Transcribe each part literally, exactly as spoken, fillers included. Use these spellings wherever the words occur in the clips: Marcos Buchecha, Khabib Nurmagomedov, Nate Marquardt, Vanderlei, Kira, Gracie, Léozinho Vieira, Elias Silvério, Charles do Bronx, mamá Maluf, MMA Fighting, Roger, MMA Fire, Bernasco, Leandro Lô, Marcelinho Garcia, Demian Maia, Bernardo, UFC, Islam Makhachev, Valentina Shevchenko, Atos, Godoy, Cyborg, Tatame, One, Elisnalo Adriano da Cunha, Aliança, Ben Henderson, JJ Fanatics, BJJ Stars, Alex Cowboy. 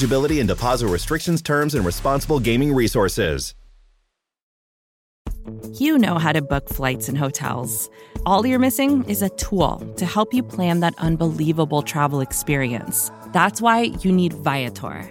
Eligibility and deposit restrictions, terms, and responsible gaming resources. You know how to book flights and hotels. All you're missing is a tool to help you plan that unbelievable travel experience. That's why you need Viator.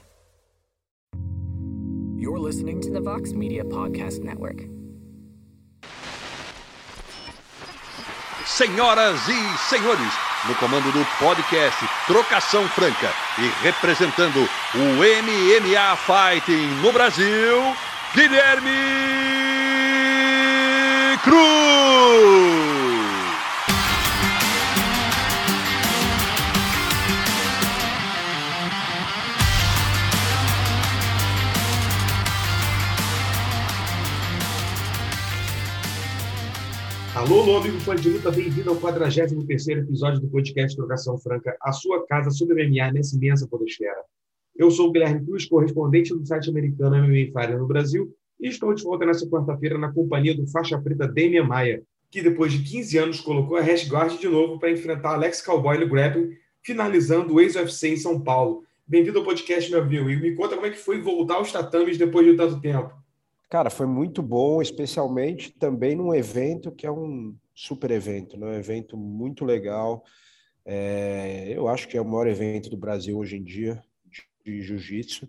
You're listening to the Vox Media Podcast Network. Senhoras e senhores, no comando do podcast Trocação Franca e representando o M M A Fighting no Brasil, Guilherme Cruz! Alô, alô, amigo fã de luta, bem-vindo ao quadragésimo terceiro episódio do podcast Trocação Franca, a sua casa sobre M M A nessa imensa podosfera. Eu sou o Guilherme Cruz, correspondente do site americano M M A Fire no Brasil, e estou de volta nessa quarta-feira na companhia do faixa preta Demian Maia, que depois de quinze anos colocou a hash guard de novo para enfrentar Alex Cowboy no grappling, finalizando o ex-U F C em São Paulo. Bem-vindo ao podcast, meu amigo, e me conta como é que foi voltar aos tatames depois de tanto tempo. Cara, foi muito bom, especialmente também num evento que é um super evento, né? Um evento muito legal. É, eu acho que é o maior evento do Brasil hoje em dia, de jiu-jitsu.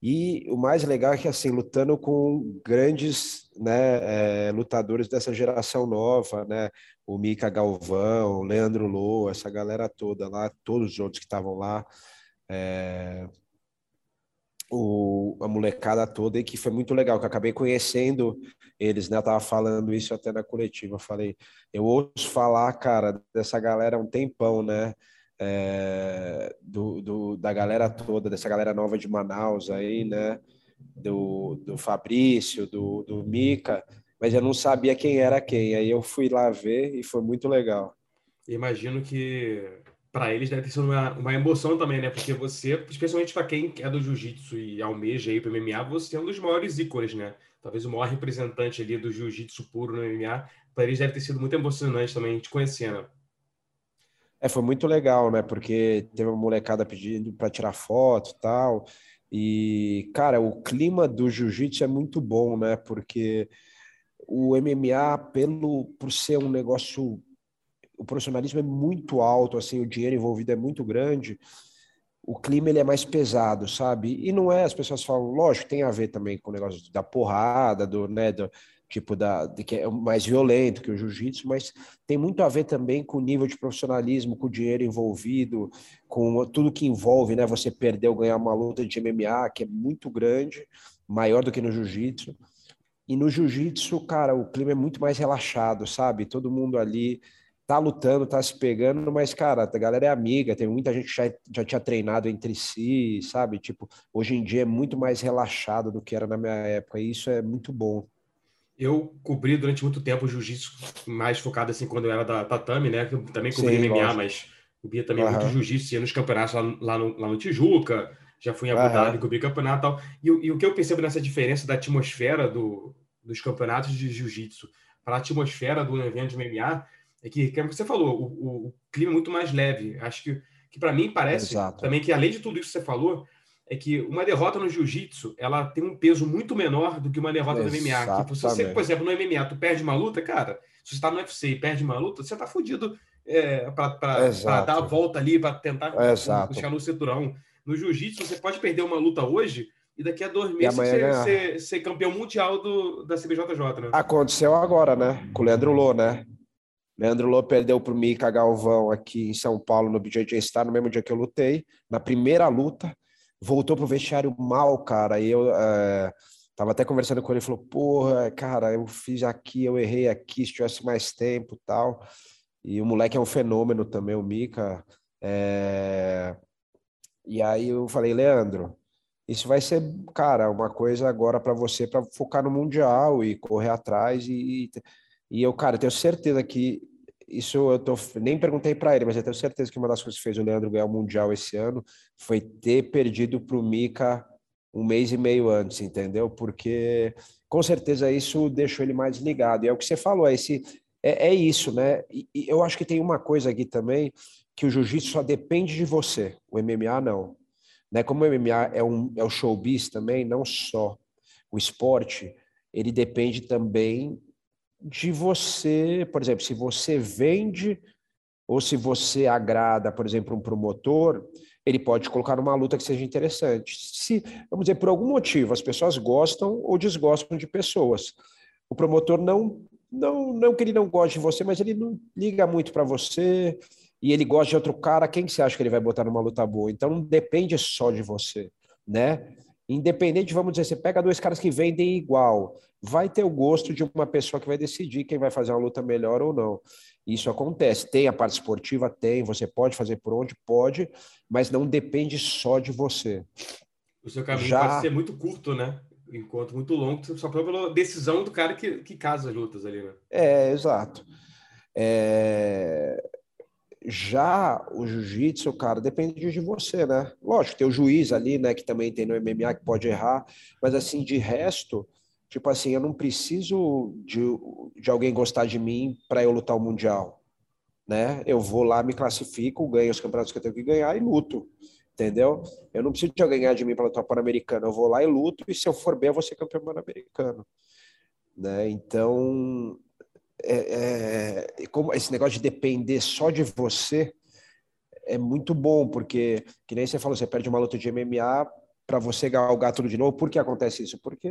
E o mais legal é que, assim, lutando com grandes, né, é, lutadores dessa geração nova, né? O Mica Galvão, o Leandro Lô, essa galera toda lá, todos os outros que estavam lá. É... O, a molecada toda, e que foi muito legal, que eu acabei conhecendo eles, né? Eu tava falando isso até na coletiva, eu falei, eu ouço falar, cara, dessa galera há um tempão, né? É, do, do, da galera toda, dessa galera nova de Manaus aí, né? Do, do Fabrício, do, do Mica, mas eu não sabia quem era quem, aí eu fui lá ver e foi muito legal. Imagino que... Para eles deve ter sido uma, uma emoção também, né? Porque você, especialmente para quem é do jiu-jitsu e almeja aí para o M M A, você é um dos maiores ícones, né? Talvez o maior representante ali do jiu-jitsu puro no M M A. Para eles deve ter sido muito emocionante também te conhecendo. É, foi muito legal, né? Porque teve uma molecada pedindo para tirar foto e tal. E, cara, o clima do jiu-jitsu é muito bom, né? Porque o M M A, pelo, por ser um negócio... O profissionalismo é muito alto, assim, o dinheiro envolvido é muito grande, o clima ele é mais pesado, sabe? E não é, as pessoas falam, lógico, tem a ver também com o negócio da porrada, do, né, do tipo da, de que é mais violento que o jiu-jitsu, mas tem muito a ver também com o nível de profissionalismo, com o dinheiro envolvido, com tudo que envolve, né? Você perder ou ganhar uma luta de M M A, que é muito grande, maior do que no jiu-jitsu. E no jiu-jitsu, cara, o clima é muito mais relaxado, sabe? Todo mundo ali... tá lutando, tá se pegando, mas, cara, a galera é amiga, tem muita gente que já, já tinha treinado entre si, sabe? Tipo, hoje em dia é muito mais relaxado do que era na minha época, e isso é muito bom. Eu cobri durante muito tempo o jiu-jitsu mais focado, assim, quando eu era da Tatame, né? Eu também cobri Sim, M M A, lógico. Mas cobria também uhum. muito jiu-jitsu, ia nos campeonatos lá, lá, no, lá no Tijuca, já fui em Abu Dhabi, uhum. cobri campeonato e tal. E, e o que eu percebo nessa diferença da atmosfera do... dos campeonatos de jiu-jitsu para a atmosfera do evento de M M A é que, como você falou, o, o, o clima é muito mais leve. Acho que, que para mim, parece Exato. também que, além de tudo isso que você falou, é que uma derrota no jiu-jitsu, ela tem um peso muito menor do que uma derrota Exatamente. no M M A. Que se você, por exemplo, no M M A, tu perde uma luta, cara, se você tá no U F C e perde uma luta, você tá fudido é, para dar a volta ali, para tentar puxar no cinturão. No jiu-jitsu, você pode perder uma luta hoje e daqui a dois meses você ser, ser campeão mundial do, da C B J J, né? Aconteceu agora, né? Com o Leandro Lô, né? Leandro Lô perdeu pro Mica Galvão aqui em São Paulo, no B J J Stars, no mesmo dia que eu lutei. Na primeira luta, voltou pro vestiário mal, cara. E eu é, tava até conversando com ele, ele falou, porra, cara, eu fiz aqui, eu errei aqui, se tivesse mais tempo e tal. E o moleque é um fenômeno também, o Mica. É... E aí eu falei, Leandro, isso vai ser, cara, uma coisa agora para você, para focar no Mundial e correr atrás. E, e eu, cara, tenho certeza que isso eu tô, nem perguntei para ele, mas eu tenho certeza que uma das coisas que fez o Leandro ganhar o Mundial esse ano foi ter perdido para o Mica um mês e meio antes, entendeu? Porque com certeza isso deixou ele mais ligado. E é o que você falou, é, esse, é, é isso, né? E, e eu acho que tem uma coisa aqui também, que o jiu-jitsu só depende de você, o M M A não. Né? Como o M M A é, um, é o showbiz também, não só o esporte, ele depende também de você. Por exemplo, se você vende ou se você agrada, por exemplo, um promotor, ele pode colocar numa luta que seja interessante. Se, vamos dizer, por algum motivo, as pessoas gostam ou desgostam de pessoas. O promotor não, não, não que ele não goste de você, mas ele não liga muito para você, e ele gosta de outro cara, quem você acha que ele vai botar numa luta boa? Então, não depende só de você, né? Independente, vamos dizer, você pega dois caras que vendem igual, vai ter o gosto de uma pessoa que vai decidir quem vai fazer uma luta melhor ou não. Isso acontece. Tem a parte esportiva? Tem. Você pode fazer por onde? Pode. Mas não depende só de você. O seu caminho Já... pode ser muito curto, né? Enquanto muito longo, só pela decisão do cara que, que casa as lutas ali, né? É, exato. É... Já o jiu-jitsu, cara, depende de você, né? Lógico, tem o juiz ali, né, que também tem no M M A, que pode errar, mas assim, de resto, tipo assim, eu não preciso de, de alguém gostar de mim para eu lutar o Mundial, né? Eu vou lá, me classifico, ganho os campeonatos que eu tenho que ganhar e luto, entendeu? Eu não preciso de alguém ganhar de mim para lutar Pan-Americano, eu vou lá e luto, e se eu for bem, eu vou ser campeão Pan-Americano, né? Então... É, é, como esse negócio de depender só de você é muito bom, porque, que nem você falou, você perde uma luta de M M A para você galgar tudo de novo. Por que acontece isso? Porque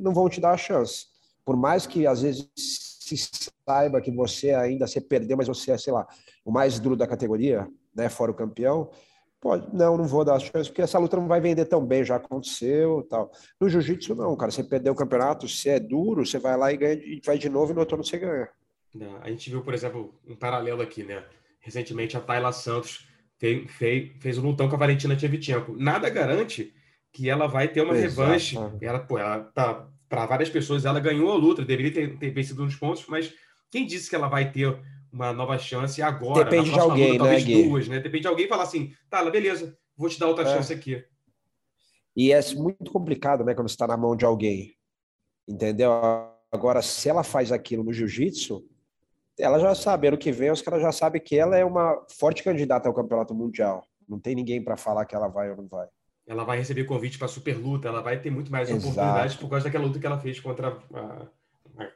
não vão te dar a chance. Por mais que, às vezes, se saiba que você ainda se perdeu, mas você é, sei lá, o mais duro da categoria, né, fora o campeão, pode, não, não vou dar a chance, porque essa luta não vai vender tão bem, já aconteceu, tal. No jiu-jitsu, não, cara. Você perdeu o campeonato, se é duro, você vai lá e ganha, e vai de novo e no outro ano você ganha. A gente viu, por exemplo, um paralelo aqui, né? Recentemente, a Tayla Santos fez, fez, fez um lutão com a Valentina Shevchenko. Nada garante que ela vai ter uma Exato. revanche. Ela, pô, ela tá, para várias pessoas, ela ganhou a luta, deveria ter, ter vencido uns pontos, mas quem disse que ela vai ter uma nova chance agora? Depende de alguém, luta, talvez né, duas, né? Depende de alguém falar assim, tá, beleza, vou te dar outra é. chance aqui. E é muito complicado, né, quando você tá na mão de alguém. Entendeu? Agora, se ela faz aquilo no jiu-jitsu, ela já sabe, ano que vem, os caras já sabem que ela é uma forte candidata ao campeonato mundial. Não tem ninguém para falar que ela vai ou não vai. Ela vai receber convite para super luta, ela vai ter muito mais Exato. oportunidades por causa daquela luta que ela fez contra a... a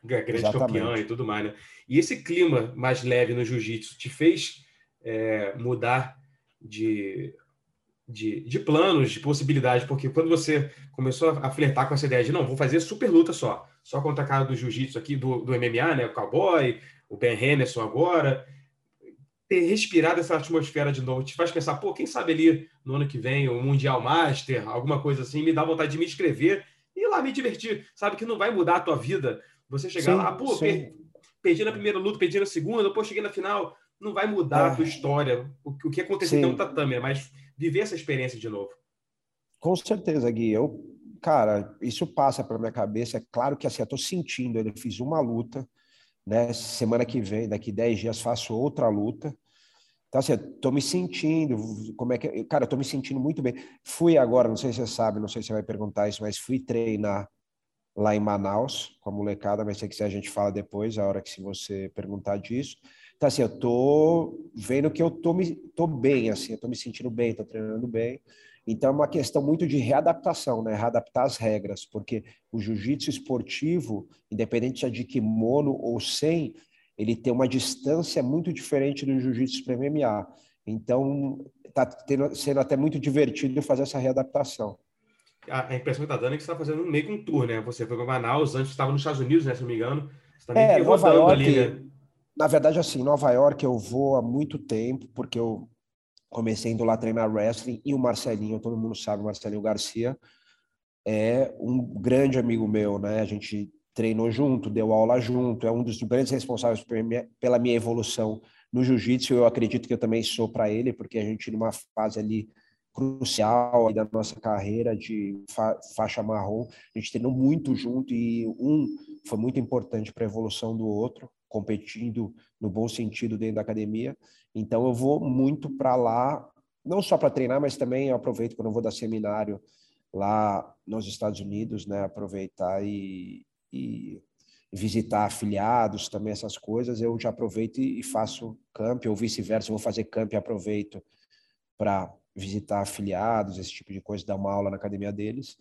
grande Exatamente. campeã e tudo mais, né? E esse clima mais leve no jiu-jitsu te fez é, mudar de, de, de planos, de possibilidades, porque quando você começou a flertar com essa ideia de, não, vou fazer super luta só, só contra a cara do jiu-jitsu aqui, do, do M M A, né? O Cowboy, o Ben Henderson agora, ter respirado essa atmosfera de novo te faz pensar, pô, quem sabe ali no ano que vem, o Mundial Master, alguma coisa assim, me dá vontade de me inscrever e ir lá me divertir, sabe que não vai mudar a tua vida. Você chegar sim, lá, pô, per, perdi na primeira luta, perdi na segunda, pô, cheguei na final. Não vai mudar ah, a tua história, o, o que aconteceu no tatame, mas viver essa experiência de novo. Com certeza, Gui. Eu, cara, isso passa pela minha cabeça. É claro que assim, eu tô sentindo. Eu fiz uma luta, né? Semana que vem, daqui dez dias, faço outra luta. Então, assim, eu tô me sentindo. Como é que... Cara, eu tô me sentindo muito bem. Fui agora, não sei se você sabe, não sei se você vai perguntar isso, mas fui treinar lá em Manaus, com a molecada, mas se quiser a gente fala depois, a hora que se você perguntar disso. Então, assim, eu tô vendo que eu tô, me, tô bem, assim, eu tô me sentindo bem, tô treinando bem. Então, é uma questão muito de readaptação, né? Readaptar as regras, porque o jiu-jitsu esportivo, independente se é de kimono ou sem, ele tem uma distância muito diferente do jiu-jitsu para M M A. Então, tá tendo, sendo até muito divertido fazer essa readaptação. A impressão que tá dando é que você tá fazendo meio que um tour, né? Você foi para Manaus, antes estava nos Estados Unidos, né? Se não me engano. Você tá meio é, que Nova York, ali, né? Na verdade, assim, Nova York eu vou há muito tempo, porque eu comecei indo lá treinar wrestling, e o Marcelinho, todo mundo sabe, o Marcelinho Garcia é um grande amigo meu, né? A gente treinou junto, deu aula junto, é um dos grandes responsáveis pela minha evolução no jiu-jitsu, eu acredito que eu também sou para ele, porque a gente numa fase ali crucial da nossa carreira de fa- faixa marrom, a gente treinou muito junto e um foi muito importante para a evolução do outro, competindo no bom sentido dentro da academia. Então eu vou muito para lá, não só para treinar, mas também eu aproveito quando eu vou dar seminário lá nos Estados Unidos, né, aproveitar e, e visitar afiliados, também essas coisas, eu já aproveito e faço camp, ou vice-versa, eu vou fazer camp e aproveito para visitar afiliados, esse tipo de coisa, dar uma aula na academia deles.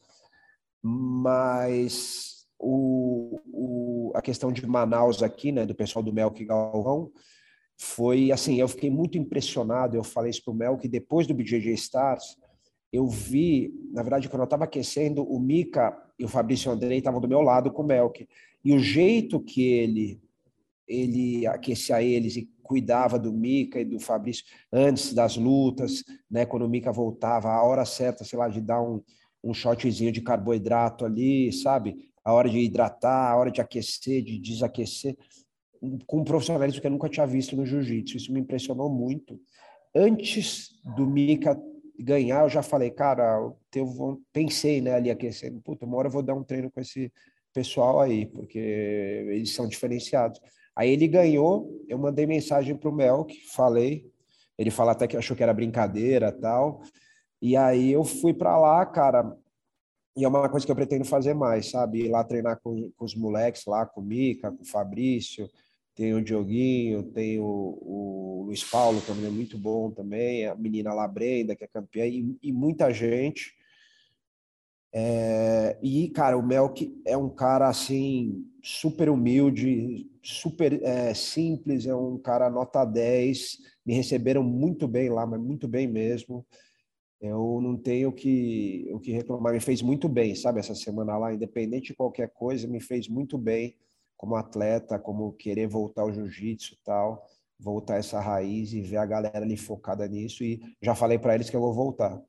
Mas o, o, a questão de Manaus aqui, né, do pessoal do Melqui Galvão, foi assim, eu fiquei muito impressionado, eu falei isso pro Melqui, depois do B J J Stars, eu vi, na verdade, quando eu estava aquecendo, o Mica e o Fabrício Andrey estavam do meu lado com o Melqui, e o jeito que ele, ele aquecia eles e cuidava do Mica e do Fabrício antes das lutas, né, quando o Mica voltava, a hora certa, sei lá, de dar um, um shotzinho de carboidrato ali, sabe? A hora de hidratar, a hora de aquecer, de desaquecer, com um profissionalismo que eu nunca tinha visto no jiu-jitsu. Isso me impressionou muito. Antes do Mica ganhar, eu já falei, cara, eu pensei, né, ali aquecendo, puta, uma hora eu vou dar um treino com esse pessoal aí, porque eles são diferenciados. Aí ele ganhou, eu mandei mensagem pro Melqui, falei, ele falou até que achou que era brincadeira e tal, e aí eu fui para lá, cara, e é uma coisa que eu pretendo fazer mais, sabe, ir lá treinar com, com os moleques lá, com o Mica, com o Fabrício, tem o Dioguinho, tem o, o Luiz Paulo, que é muito bom também, a menina lá, Brenda, que é campeã, e, e muita gente. É, e, cara, o Melqui é um cara, assim, super humilde, super é, simples, é um cara nota dez, me receberam muito bem lá, mas muito bem mesmo, eu não tenho o que, o que reclamar, me fez muito bem, sabe, essa semana lá, independente de qualquer coisa, me fez muito bem como atleta, como querer voltar ao jiu-jitsu e tal, voltar a essa raiz e ver a galera ali focada nisso, e já falei para eles que eu vou voltar.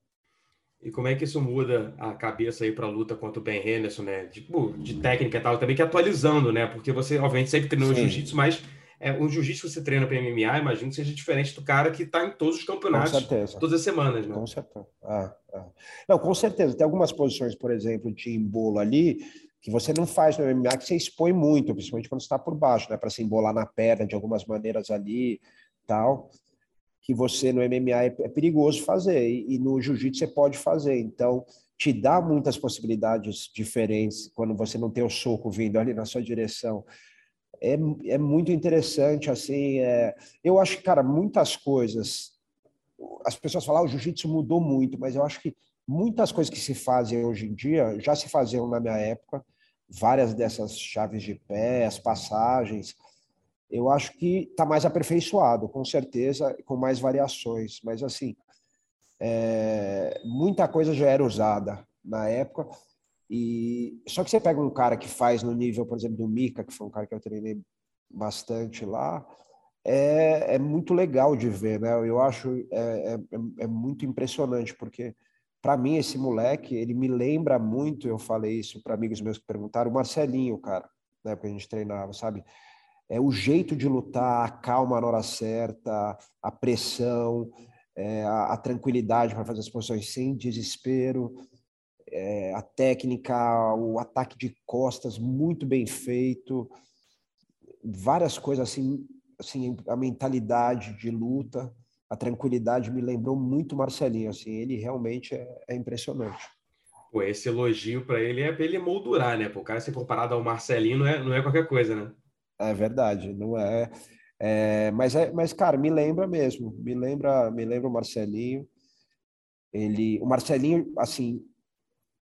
E como é que isso muda a cabeça aí para a luta contra o Ben Henderson, né? Tipo, de técnica e tal, também que atualizando, né? Porque você, obviamente, sempre treinou jiu-jitsu, mas é, o jiu-jitsu que você treina para M M A, imagino que seja diferente do cara que está em todos os campeonatos, com certeza, todas as semanas, né? Com certeza. Ah, ah. Não, com certeza. Tem algumas posições, por exemplo, de embolo ali, que você não faz no M M A, que você expõe muito, principalmente quando você está por baixo, né? Para se embolar na perna de algumas maneiras ali, tal, que você no M M A é perigoso fazer, e no jiu-jitsu você pode fazer. Então, te dá muitas possibilidades diferentes quando você não tem o soco vindo ali na sua direção. É, é muito interessante, assim, é... eu acho que, cara, muitas coisas, as pessoas falam, ah, o jiu-jitsu mudou muito, mas eu acho que muitas coisas que se fazem hoje em dia, já se faziam na minha época, várias dessas chaves de pé, as passagens. Eu acho que está mais aperfeiçoado, com certeza, com mais variações. Mas, assim, é, muita coisa já era usada na época. E, só que você pega um cara que faz no nível, por exemplo, do Mica, que foi um cara que eu treinei bastante lá, é, é muito legal de ver, né? Eu acho é, é, é muito impressionante, porque, para mim, esse moleque, ele me lembra muito, eu falei isso para amigos meus que perguntaram, o Marcelinho, cara, na época que a gente treinava, sabe? É o jeito de lutar, a calma na hora certa, a pressão, é, a, a tranquilidade para fazer as posições sem desespero, é, a técnica, o ataque de costas muito bem feito, várias coisas assim, assim, a mentalidade de luta, a tranquilidade me lembrou muito o Marcelinho, assim, ele realmente é, é impressionante. Pô, esse elogio pra ele é pra ele moldurar, né? Pô, o cara ser comparado ao Marcelinho não é, não é qualquer coisa, né? É verdade, não é. É, mas, é, mas, cara, me lembra mesmo, me lembra, me lembra o Marcelinho. Ele, o Marcelinho, assim,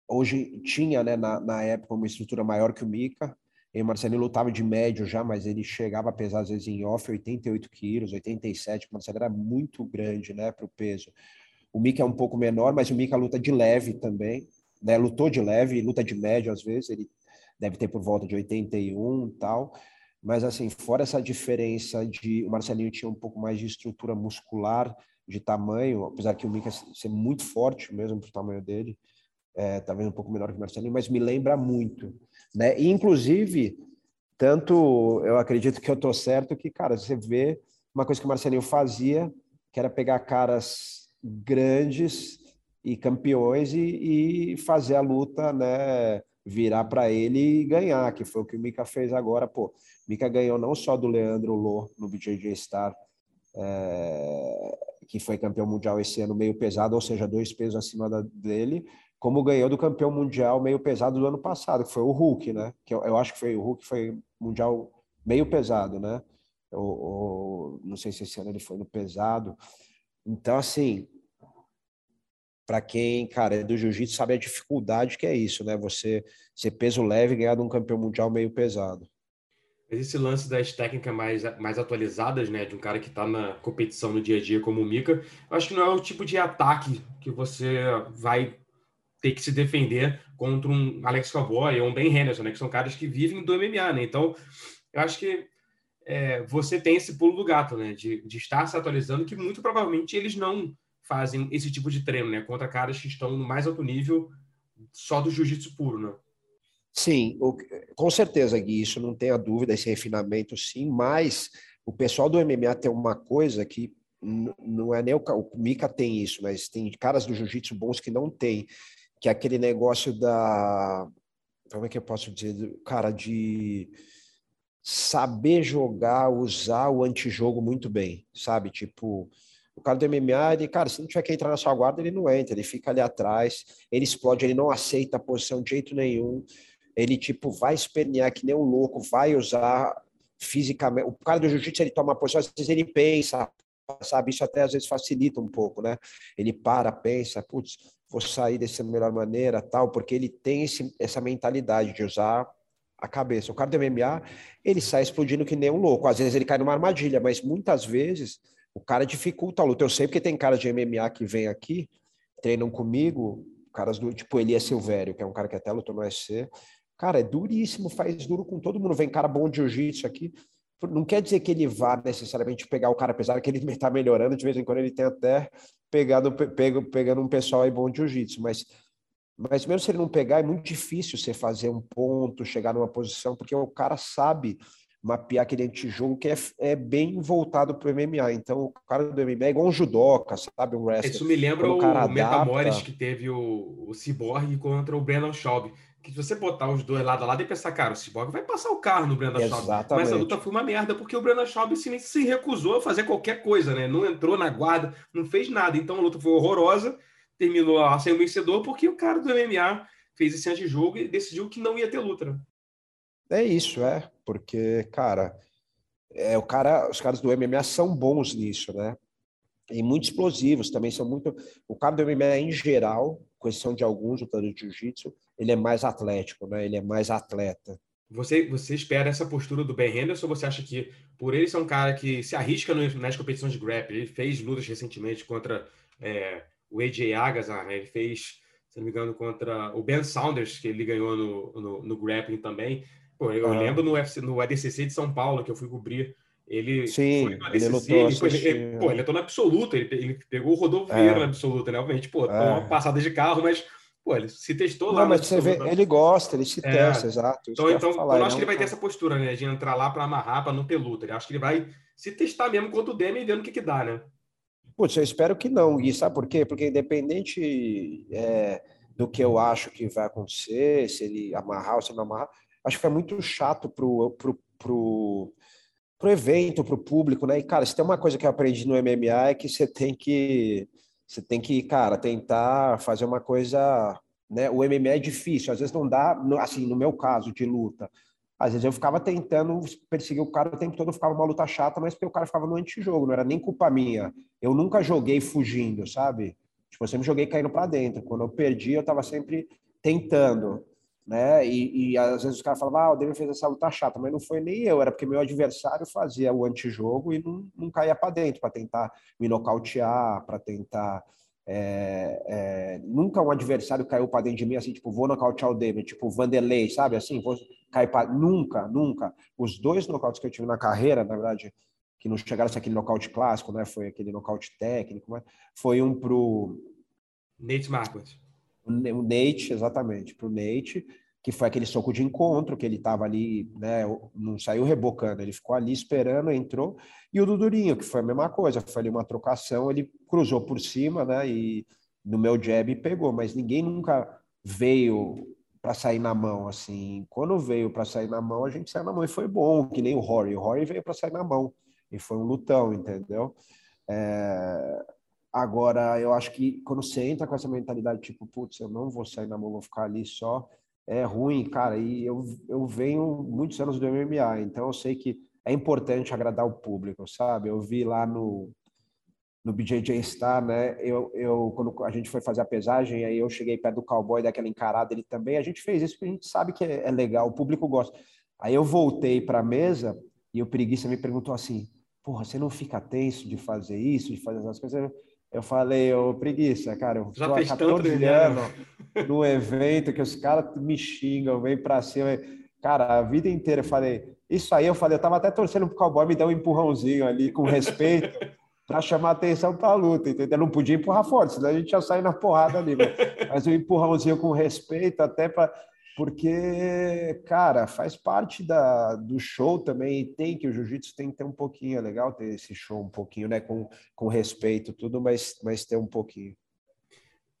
hoje tinha, né, na, na época, uma estrutura maior que o Mica. E o Marcelinho lutava de médio já, mas ele chegava a pesar, às vezes, em off, oitenta e oito quilos, oitenta e sete. O Marcelinho era muito grande, né, para o peso. O Mica é um pouco menor, mas o Mica luta de leve também, né? Lutou de leve, luta de médio, às vezes. Ele deve ter por volta de oitenta e um e tal. Mas, assim, fora essa diferença de... O Marcelinho tinha um pouco mais de estrutura muscular, de tamanho, apesar que o Mica ser muito forte mesmo pro tamanho dele, é, talvez um pouco menor que o Marcelinho, mas me lembra muito, né? E, inclusive, tanto eu acredito que eu tô certo que, cara, você vê uma coisa que o Marcelinho fazia, que era pegar caras grandes e campeões e, e fazer a luta, né, virar para ele e ganhar, que foi o que o Mica fez agora. Pô, o Mica ganhou não só do Leandro Lô no B J J Stars, é, que foi campeão mundial esse ano meio pesado, ou seja, dois pesos acima da, dele, como ganhou do campeão mundial meio pesado do ano passado, que foi o Hulk, né? Que eu, eu acho que foi o Hulk, foi mundial meio pesado, né? Ou, ou, não sei se esse ano ele foi no pesado. Então, assim, para quem, cara, é do jiu-jitsu, sabe a dificuldade que é isso, né? Você ser peso leve e ganhar de um campeão mundial meio pesado. Mas esse lance das técnicas mais, mais atualizadas, né, de um cara que está na competição no dia a dia como o Mica, eu acho que não é o tipo de ataque que você vai ter que se defender contra um Alex Cowboy ou um Ben Henderson, né, que são caras que vivem do M M A, né? Então, eu acho que é, você tem esse pulo do gato, né, de, de estar se atualizando, que muito provavelmente eles não fazem esse tipo de treino, né, contra caras que estão no mais alto nível só do jiu-jitsu puro, né? Sim, com certeza, Gui, isso não tem a dúvida, esse refinamento sim, mas o pessoal do M M A tem uma coisa que não é nem o, o Mica tem isso, mas tem caras do jiu-jitsu bons que não tem, que é aquele negócio da, como é que eu posso dizer, cara, de saber jogar, usar o antijogo muito bem, sabe, tipo... O cara do M M A, ele, cara, se não tiver que entrar na sua guarda, ele não entra, ele fica ali atrás, ele explode, ele não aceita a posição de jeito nenhum, ele, tipo, vai espernear que nem um louco, vai usar fisicamente. O cara do jiu-jitsu, ele toma a posição, às vezes ele pensa, sabe? Isso até às vezes facilita um pouco, né? Ele para, pensa, putz, vou sair dessa melhor maneira, tal, porque ele tem esse, essa mentalidade de usar a cabeça. O cara do M M A, ele sai explodindo que nem um louco. Às vezes ele cai numa armadilha, mas muitas vezes... O cara dificulta a luta. Eu sei porque tem caras de M M A que vem aqui, treinam comigo, caras do tipo Elias Silvério, que é um cara que até lutou no U F C. Cara, é duríssimo, faz duro com todo mundo. Vem cara bom de jiu-jitsu aqui. Não quer dizer que ele vá necessariamente pegar o cara, apesar que ele está melhorando, de vez em quando ele tem até pegado, pego, pegando um pessoal aí bom de jiu-jitsu. Mas, mas mesmo se ele não pegar, é muito difícil você fazer um ponto, chegar numa posição, porque o cara sabe... mapear aquele antijogo que é, é bem voltado para o M M A. Então, o cara do M M A é igual um judoca, sabe? Um wrestler. Isso me lembra quando o, o, o Metamores que teve o, o Cyborg contra o Brendan Schaub. Que se você botar os dois lado a lado e pensar, cara, o Cyborg vai passar o carro no Brendan Schaub. Mas a luta foi uma merda, porque o Brendan Schaub se, se recusou a fazer qualquer coisa, né? Não entrou na guarda, não fez nada. Então, a luta foi horrorosa, terminou a ser o vencedor, porque o cara do M M A fez esse antijogo e decidiu que não ia ter luta, né? É isso, é, porque, cara, é, o cara, os caras do M M A são bons nisso, né? E muito explosivos também, são muito... O cara do M M A, em geral, com exceção de alguns lutadores de jiu-jitsu, ele é mais atlético, né? Ele é mais atleta. Você, você espera essa postura do Ben Henderson ou você acha que, por ele ser um cara que se arrisca no, nas competições de grappling, ele fez lutas recentemente contra é, o A J Agazar, né? Ele fez, se não me engano, contra o Ben Saunders, que ele ganhou no, no, no grappling também. Pô, eu uhum. lembro no, U F C, no A D C C de São Paulo, que eu fui cobrir, ele Sim, foi no A D C C, ele lutou, ele, foi, ele, pô, ele lutou no absoluto, ele, ele pegou o Rodolfo Vieira é. no absoluto, né? Obviamente, pô, é. uma passada de carro, mas, pô, ele se testou não, lá. Mas você absoluto, vê, ele gosta, ele se é. testa, exato. Então, então falar, eu acho não, que ele vai ter essa postura, né? De entrar lá para amarrar, para não ter luta. Eu acho que ele vai se testar mesmo contra o Demi e vendo o que que dá, né? Putz, eu espero que não, Gui, sabe por quê? Porque independente é, do que eu acho que vai acontecer, se ele amarrar ou se não amarrar, acho que é muito chato pro, pro, pro, pro evento, pro público, né? E, cara, se tem uma coisa que eu aprendi no M M A é que você tem que, você tem que, cara, tentar fazer uma coisa né? O M M A é difícil, às vezes não dá, assim, no meu caso de luta, às vezes eu ficava tentando perseguir o cara o tempo todo, ficava uma luta chata, mas porque o cara ficava no antijogo, não era nem culpa minha. Eu nunca joguei fugindo, sabe? Tipo, eu sempre joguei caindo para dentro. Quando eu perdi, eu tava sempre tentando, né? E, e às vezes os caras falavam, ah, o Demian fez essa luta chata, mas não foi nem eu, era porque meu adversário fazia o antijogo e não, não caía para dentro, para tentar me nocautear, para tentar... É, é, nunca um adversário caiu para dentro de mim assim, tipo, vou nocautear o Demian, tipo, Vanderlei, sabe, assim, vou cair para... Nunca, nunca. Os dois nocautes que eu tive na carreira, na verdade, que não chegaram a ser aquele nocaute clássico, né, foi aquele nocaute técnico, mas foi um pro... Nate Marquardt. O Nate, exatamente, pro Nate, que foi aquele soco de encontro, que ele tava ali, né, não saiu rebocando, ele ficou ali esperando, entrou, e o do Durinho, que foi a mesma coisa, foi ali uma trocação, ele cruzou por cima, né, e no meu jab pegou, mas ninguém nunca veio para sair na mão, assim, quando veio para sair na mão, a gente saiu na mão, e foi bom, que nem o Rory, o Rory veio para sair na mão, e foi um lutão, entendeu? É... Agora, eu acho que quando você entra com essa mentalidade, tipo, putz, eu não vou sair na mão, vou ficar ali só... É ruim, cara, e eu, eu venho muitos anos do M M A, então eu sei que é importante agradar o público, sabe? Eu vi lá no, no B J J Stars, né? Eu, eu, quando a gente foi fazer a pesagem, aí eu cheguei perto do Cowboy, daquela encarada, ele também. A gente fez isso porque a gente sabe que é, é legal, o público gosta. Aí eu voltei para a mesa e o Preguiça me perguntou assim, porra, você não fica tenso de fazer isso, de fazer essas coisas? Eu falei, ô, Preguiça, cara, eu já tô há quatorze anos no evento que os caras me xingam, vem pra cima. Cara, a vida inteira eu falei, isso aí eu falei, eu tava até torcendo pro Cowboy me dar um empurrãozinho ali com respeito pra chamar atenção pra luta, entendeu? Eu não podia empurrar forte, senão a gente já saiu na porrada ali, mas, mas um empurrãozinho com respeito até pra... Porque, cara, faz parte da, do show também, e tem que o jiu-jitsu tem que ter um pouquinho, é legal ter esse show um pouquinho, né, com, com respeito, tudo, mas, mas ter um pouquinho.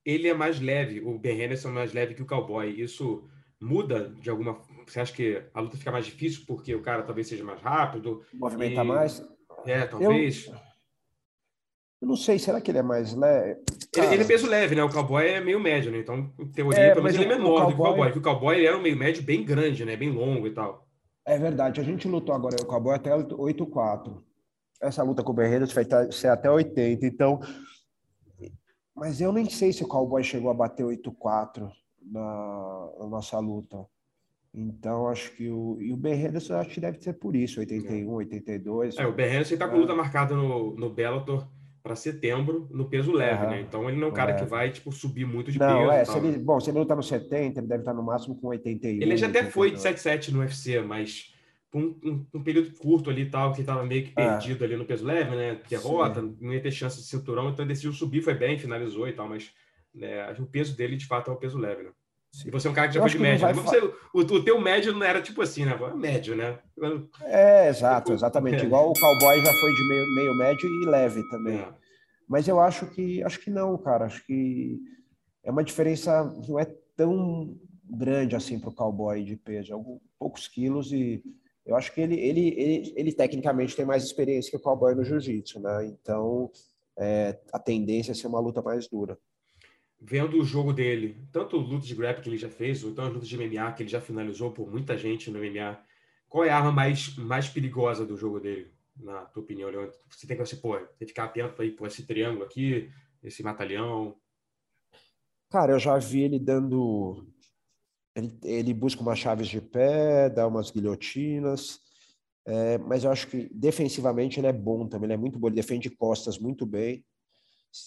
Ele é mais leve, o Ben Henderson é mais leve que o Cowboy, isso muda de alguma... Você acha que a luta fica mais difícil porque o cara talvez seja mais rápido? Movimenta e... mais? É, talvez... Eu... Eu não sei, será que ele é mais leve? Ele, ele é peso leve, né? O Cowboy é meio médio, né? Então, em teoria, é, pelo menos ele é menor do que o Cowboy. Porque o Cowboy era um meio médio bem grande, né? Bem longo e tal. É verdade. A gente lutou agora o Cowboy até oito quatro. Essa luta com o Ben Henderson vai ser até oitenta, então... Mas eu nem sei se o Cowboy chegou a bater oito quatro na, na nossa luta. Então, acho que o... E o Ben Henderson, acho que deve ser por isso, oitenta e um, oitenta e dois... É, o Ben Henderson tá com luta marcada no, no Bellator... para setembro, no peso leve, uhum. né? Então, ele não é um cara é. que vai, tipo, subir muito de não, peso. Não, é. Se ele, bom, se ele não tá no setenta, ele deve estar no máximo com oitenta e um. Ele já até oitenta e dois. Foi de setenta e sete no U F C, mas por um, um, um período curto ali e tal, que ele tava meio que perdido é. ali no peso leve, né? Derrota, sim. Não ia ter chance de cinturão, então ele decidiu subir, foi bem, finalizou e tal, mas né, o peso dele, de fato, é o peso leve, né? Sim. E você é um cara que já eu foi de médio. Né? Você, o, o teu médio não era tipo assim, né? Médio, né? É, exato, exatamente. É. Igual o Cowboy já foi de meio, meio médio e leve também. É. Mas eu acho que acho que não, cara. Acho que é uma diferença, não é tão grande assim para o Cowboy de peso. Alguns, poucos quilos e eu acho que ele, ele, ele, ele tecnicamente tem mais experiência que o Cowboy no jiu-jitsu, né? Então é, a tendência é ser uma luta mais dura. Vendo o jogo dele, tanto luta de grappling que ele já fez, ou então as lutas de M M A que ele já finalizou por muita gente no M M A, qual é a arma mais, mais perigosa do jogo dele, na tua opinião, Leandro? Você tem que assim, pô, tem que ficar atento aí, pô, esse triângulo aqui, esse matalhão. Cara, eu já vi ele dando... Ele, ele busca umas chaves de pé, dá umas guilhotinas, é, mas eu acho que defensivamente ele é bom também, ele é muito bom, ele defende costas muito bem.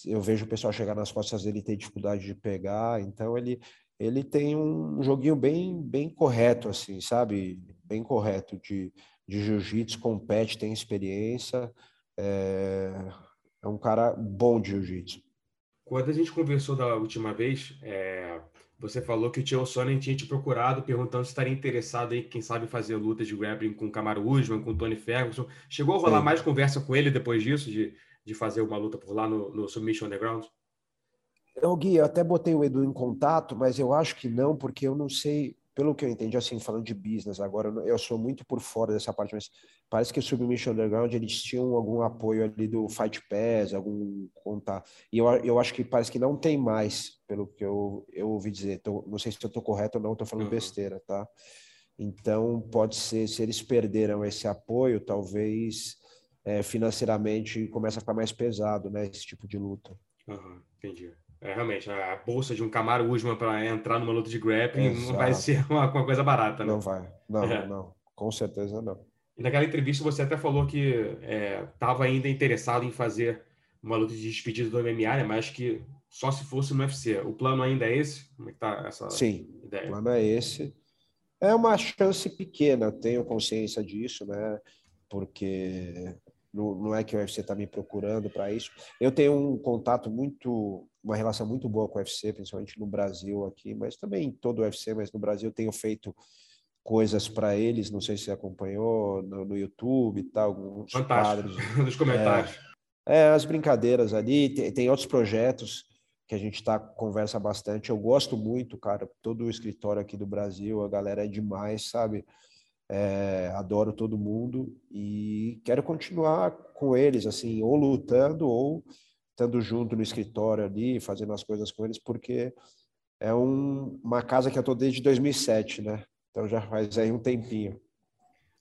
Eu vejo o pessoal chegar nas costas dele e ter dificuldade de pegar, então ele, ele tem um joguinho bem, bem correto, assim, sabe? Bem correto de, de jiu-jitsu, compete, tem experiência, é, é um cara bom de jiu-jitsu. Quando a gente conversou da última vez, é, você falou que o Tio Sonnen tinha te procurado perguntando se estaria interessado em, quem sabe, fazer luta de grappling com o Kamaru Usman, com o Tony Ferguson. Chegou a rolar Sim. mais conversa com ele depois disso, de... de fazer uma luta por lá no, no Submission Underground? Eu, Gui, eu até botei o Edu em contato, mas eu acho que não, porque eu não sei pelo que eu entendi, assim, falando de business, agora eu sou muito por fora dessa parte, mas parece que o Submission Underground, eles tinham algum apoio ali do Fight Pass, algum contato, e eu, eu acho que parece que não tem mais, pelo que eu, eu ouvi dizer, tô, não sei se eu tô correto ou não, tô falando uhum. besteira, tá? Então, pode ser, se eles perderam esse apoio, talvez é, financeiramente comece a ficar mais pesado, né, esse tipo de luta. Uhum, entendi. É, realmente, a bolsa de um Kamaru Usman para entrar numa luta de grappling Exato. Não vai ser uma, uma coisa barata, né? Não vai. Não, é. não. Com certeza não. E naquela entrevista você até falou que estava é, ainda interessado em fazer uma luta de despedida do M M A, né? Mas que só se fosse no U F C. O plano ainda é esse? Como é que tá essa Sim, ideia? O plano é esse. É uma chance pequena, tenho consciência disso, né? Porque não, não é que o U F C está me procurando para isso. Eu tenho um contato muito... uma relação muito boa com o U F C, principalmente no Brasil aqui, mas também em todo o U F C, mas no Brasil eu tenho feito coisas para eles, não sei se você acompanhou no, no YouTube e tal, alguns Fantástico. Quadros. Nos comentários. É, é, as brincadeiras ali, tem, tem outros projetos que a gente tá, conversa bastante, eu gosto muito, cara, todo o escritório aqui do Brasil, a galera é demais, sabe? É, adoro todo mundo e quero continuar com eles, assim, ou lutando ou estando junto no escritório ali, fazendo as coisas com eles, porque é um, uma casa que eu estou desde dois mil e sete, né? Então já faz aí um tempinho.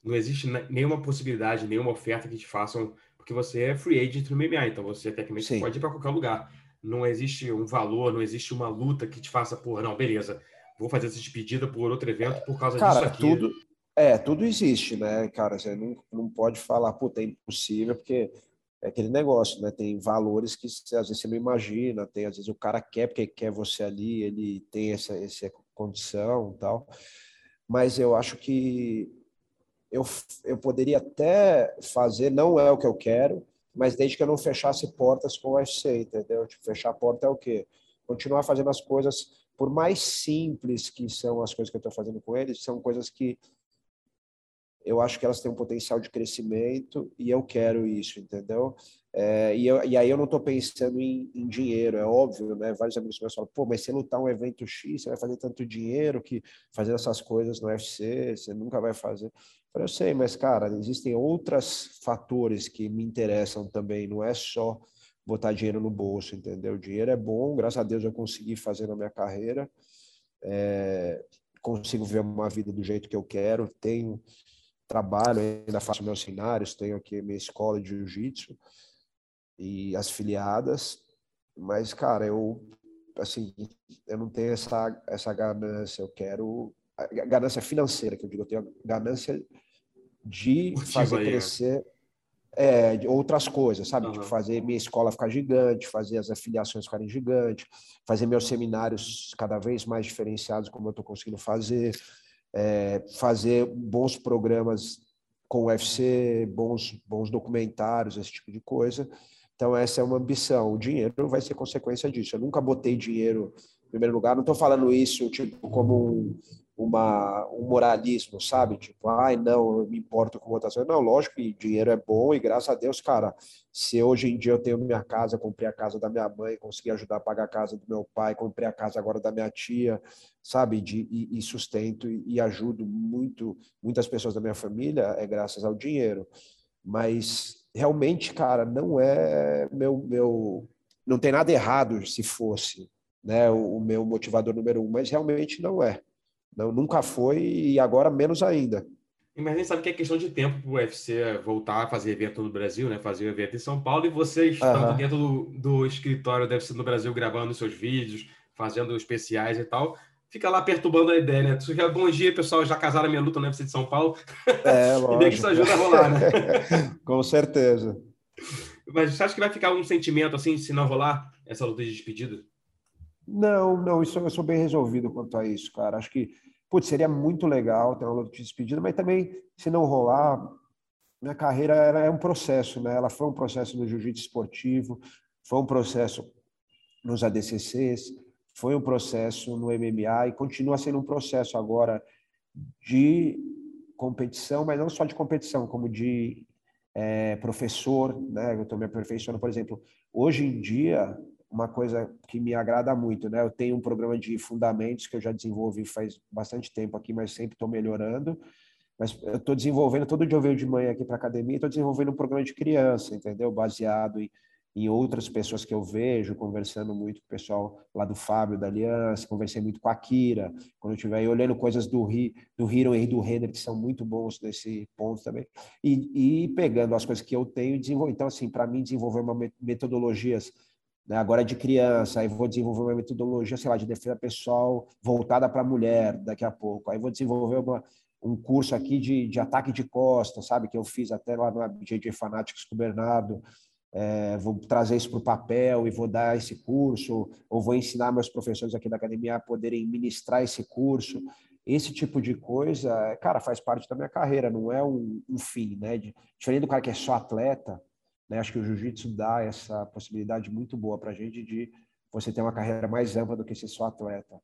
Não existe nenhuma possibilidade, nenhuma oferta que te façam, porque você é free agent no M M A, então você tecnicamente Sim. pode ir para qualquer lugar. Não existe um valor, não existe uma luta que te faça, porra, não, beleza, vou fazer essa despedida por outro evento por causa Cara, disso aqui. Tudo... É, tudo existe, né, cara? Você não, não pode falar, puta, é impossível, porque... É aquele negócio, né? Tem valores que às vezes você não imagina, tem, às vezes o cara quer porque quer você ali, ele tem essa, essa condição e tal. Mas eu acho que eu, eu poderia até fazer, não é o que eu quero, mas desde que eu não fechasse portas com o U F C, entendeu? Tipo, fechar a porta é o quê? Continuar fazendo as coisas, por mais simples que são as coisas que eu estou fazendo com eles, são coisas que eu acho que elas têm um potencial de crescimento e eu quero isso, entendeu? É, e, eu, e aí eu não estou pensando em, em dinheiro, é óbvio, né? Vários amigos meus falam, pô, mas se lutar um evento X, você vai fazer tanto dinheiro que fazer essas coisas no U F C, você nunca vai fazer. Eu, eu sei, mas, cara, existem outros fatores que me interessam também, não é só botar dinheiro no bolso, entendeu? O dinheiro é bom, graças a Deus eu consegui fazer na minha carreira, é, consigo ver uma vida do jeito que eu quero, tenho... trabalho, ainda faço meus cenários, tenho aqui minha escola de jiu-jitsu e as filiadas, mas, cara, eu, assim, eu não tenho essa, essa ganância, eu quero, a ganância financeira, que eu digo, eu tenho a ganância de fazer crescer é, outras coisas, sabe? Uhum. Tipo, fazer minha escola ficar gigante, fazer as afiliações ficarem gigantes, fazer meus seminários cada vez mais diferenciados, como eu tô conseguindo fazer, É, fazer bons programas com o U F C, bons, bons documentários, esse tipo de coisa. Então, essa é uma ambição. O dinheiro vai ser consequência disso. Eu nunca botei dinheiro em primeiro lugar. Não estou falando isso tipo, como um, uma, um moralismo, sabe? Tipo, ai, não, eu me importo com outras coisas. Não, lógico que dinheiro é bom e graças a Deus, cara, se hoje em dia eu tenho minha casa, comprei a casa da minha mãe, consegui ajudar a pagar a casa do meu pai, comprei a casa agora da minha tia, sabe, de, e, e sustento e, e ajudo muito, muitas pessoas da minha família, é graças ao dinheiro. Mas realmente, cara, não é meu, meu não tem nada errado se fosse, né, o, o meu motivador número um, mas realmente não é. Não, nunca foi e agora menos ainda. Mas nem sabe que é questão de tempo para o U F C voltar a fazer evento no Brasil, né? Fazer o evento em São Paulo e vocês estão uhum. dentro do, do escritório do U F C no Brasil gravando seus vídeos, fazendo especiais e tal. Fica lá perturbando a ideia, né? Bom dia, pessoal, já casaram a minha luta no U F C de São Paulo. É, lógico. E daí que isso ajuda a rolar, né? Com certeza. Mas você acha que vai ficar um sentimento assim, se não rolar essa luta de despedida? Não, não, isso eu sou bem resolvido quanto a isso, cara. Acho que, putz, seria muito legal ter uma luta de despedida, mas também, se não rolar, minha carreira era, é um processo, né? Ela foi um processo no jiu-jitsu esportivo, foi um processo nos A D C Cs, foi um processo no M M A e continua sendo um processo agora de competição, mas não só de competição, como de é, professor, né? Eu estou me aperfeiçoando, por exemplo, hoje em dia... uma coisa que me agrada muito, né? Eu tenho um programa de fundamentos que eu já desenvolvi faz bastante tempo aqui, mas sempre estou melhorando. Mas eu estou desenvolvendo, todo dia eu venho de manhã aqui para a academia, estou desenvolvendo um programa de criança, entendeu? Baseado em, em outras pessoas que eu vejo, conversando muito com o pessoal lá do Fábio, da Aliança, conversei muito com a Kira, quando eu estiver aí olhando coisas do Ri, do Hiro e do Renner, que são muito bons nesse ponto também, e, e pegando as coisas que eu tenho, desenvolvendo. Então, assim, para mim, desenvolver uma metodologias... agora de criança, aí vou desenvolver uma metodologia, sei lá, de defesa pessoal voltada para a mulher daqui a pouco. Aí vou desenvolver uma, um curso aqui de, de ataque de costas, sabe? Que eu fiz até lá na B J J Fanatics com o Bernardo. É, vou trazer isso para o papel e vou dar esse curso, ou vou ensinar meus professores aqui da academia a poderem ministrar esse curso. Esse tipo de coisa, cara, faz parte da minha carreira, não é um, um fim, né? Diferente do cara que é só atleta, acho que o jiu-jitsu dá essa possibilidade muito boa para a gente de você ter uma carreira mais ampla do que ser só atleta.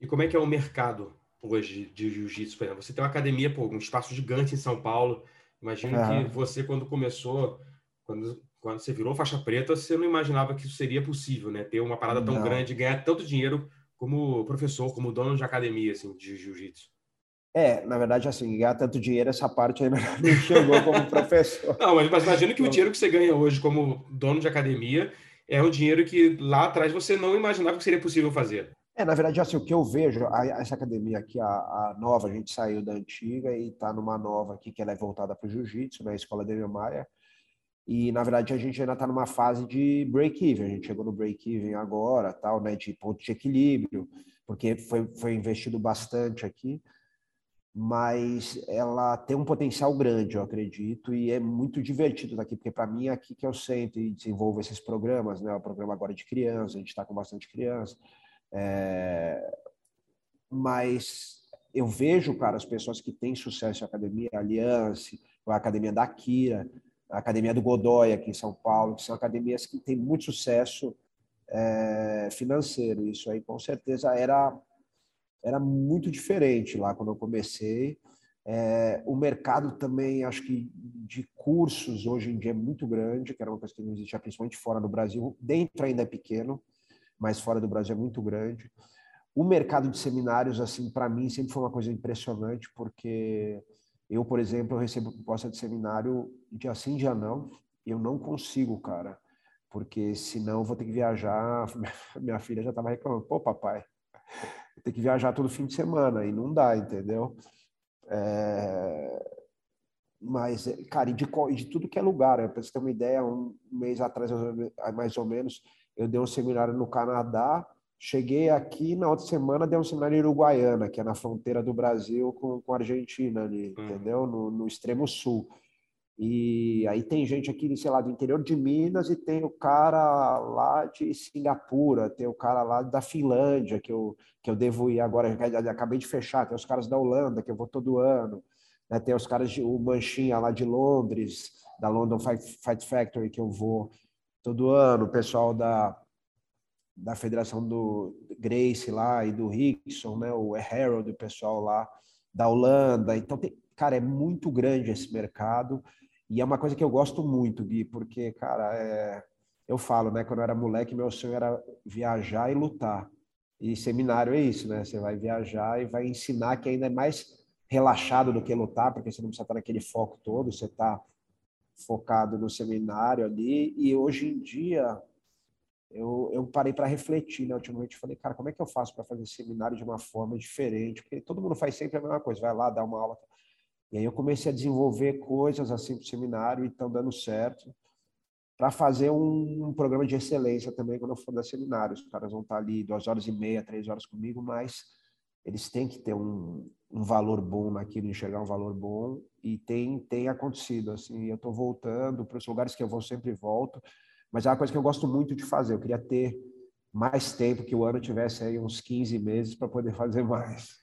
E como é que é o mercado hoje de jiu-jitsu? Por exemplo, você tem uma academia, pô, um espaço gigante em São Paulo. Imagino é. que você, quando começou, quando, quando você virou faixa preta, você não imaginava que isso seria possível, né? Ter uma parada tão não. grande, ganhar tanto dinheiro como professor, como dono de academia assim, de jiu-jitsu. É, na verdade, assim, ganhar tanto dinheiro, essa parte ainda não chegou como professor. Não, mas imagina que o dinheiro que você ganha hoje como dono de academia é um dinheiro que lá atrás você não imaginava que seria possível fazer. É, na verdade, assim, o que eu vejo, a, essa academia aqui, a, a nova, a gente saiu da antiga e está numa nova aqui, que ela é voltada para o jiu-jitsu, né, a escola Demian Maia. E, na verdade, a gente ainda está numa fase de break-even. A gente chegou no break-even agora, tal, né, de ponto de equilíbrio, porque foi, foi investido bastante aqui. Mas ela tem um potencial grande, eu acredito, e é muito divertido daqui, porque para mim é aqui que eu sento e desenvolvo esses programas, né? O programa agora de criança, a gente está com bastante criança, é... mas eu vejo, cara, as pessoas que têm sucesso na academia, a Aliança, a academia da Kira, a academia do Godoy aqui em São Paulo, que são academias que têm muito sucesso é... financeiro, isso aí com certeza era... Era muito diferente lá quando eu comecei. É, o mercado também, acho que de cursos hoje em dia é muito grande, que era uma coisa que não existia, principalmente fora do Brasil. Dentro ainda é pequeno, mas fora do Brasil é muito grande. O mercado de seminários, assim, para mim, sempre foi uma coisa impressionante, porque eu, por exemplo, eu recebo proposta de seminário dia sim, dia não. Eu não consigo, cara, porque senão eu vou ter que viajar. Minha filha já estava reclamando, pô, papai... Tem que viajar todo fim de semana e não dá, entendeu? É... Mas, cara, e de, de tudo que é lugar, né? Para você ter uma ideia, um mês atrás, mais ou menos, eu dei um seminário no Canadá, cheguei aqui, na outra semana dei um seminário em Uruguaiana, que é na fronteira do Brasil com, com a Argentina ali, uhum. entendeu? No, no extremo sul. E aí tem gente aqui, sei lá, do interior de Minas e tem o cara lá de Singapura, tem o cara lá da Finlândia, que eu, que eu devo ir agora, acabei de fechar, tem os caras da Holanda, que eu vou todo ano, né? Tem os caras, de, o Manchinha lá de Londres, da London Fight, Fight Factory, que eu vou todo ano, o pessoal da, da Federação do Grace lá e do Rickson, né? O Harold, o pessoal lá da Holanda, então tem, cara, é muito grande esse mercado. E é uma coisa que eu gosto muito, Gui, porque, cara, é... eu falo, né? Quando eu era moleque, meu sonho era viajar e lutar. E seminário é isso, né? Você vai viajar e vai ensinar, que ainda é mais relaxado do que lutar, porque você não precisa estar naquele foco todo, você está focado no seminário ali. E hoje em dia, eu, eu parei para refletir, né? Ultimamente eu falei, cara, como é que eu faço para fazer seminário de uma forma diferente? Porque todo mundo faz sempre a mesma coisa, vai lá, dá uma aula... E aí eu comecei a desenvolver coisas assim pro seminário e estão dando certo para fazer um, um programa de excelência também quando eu for dar seminário. Os caras vão estar ali duas horas e meia, três horas comigo, mas eles têm que ter um, um valor bom naquilo, enxergar um valor bom, e tem, tem acontecido. Assim, eu estou voltando para os lugares que eu vou, sempre volto, mas é uma coisa que eu gosto muito de fazer. Eu queria ter mais tempo, que o ano tivesse aí uns quinze meses para poder fazer mais.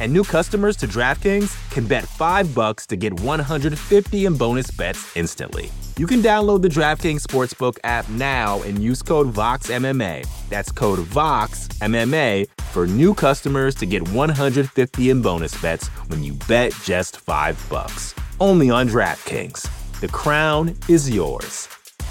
And new customers to DraftKings can bet five bucks to get one hundred fifty dollars in bonus bets instantly. You can download the DraftKings Sportsbook app now and use code VOXMMA. That's code VOXMMA for new customers to get one hundred fifty dollars in bonus bets when you bet just five bucks. Only on DraftKings. The crown is yours.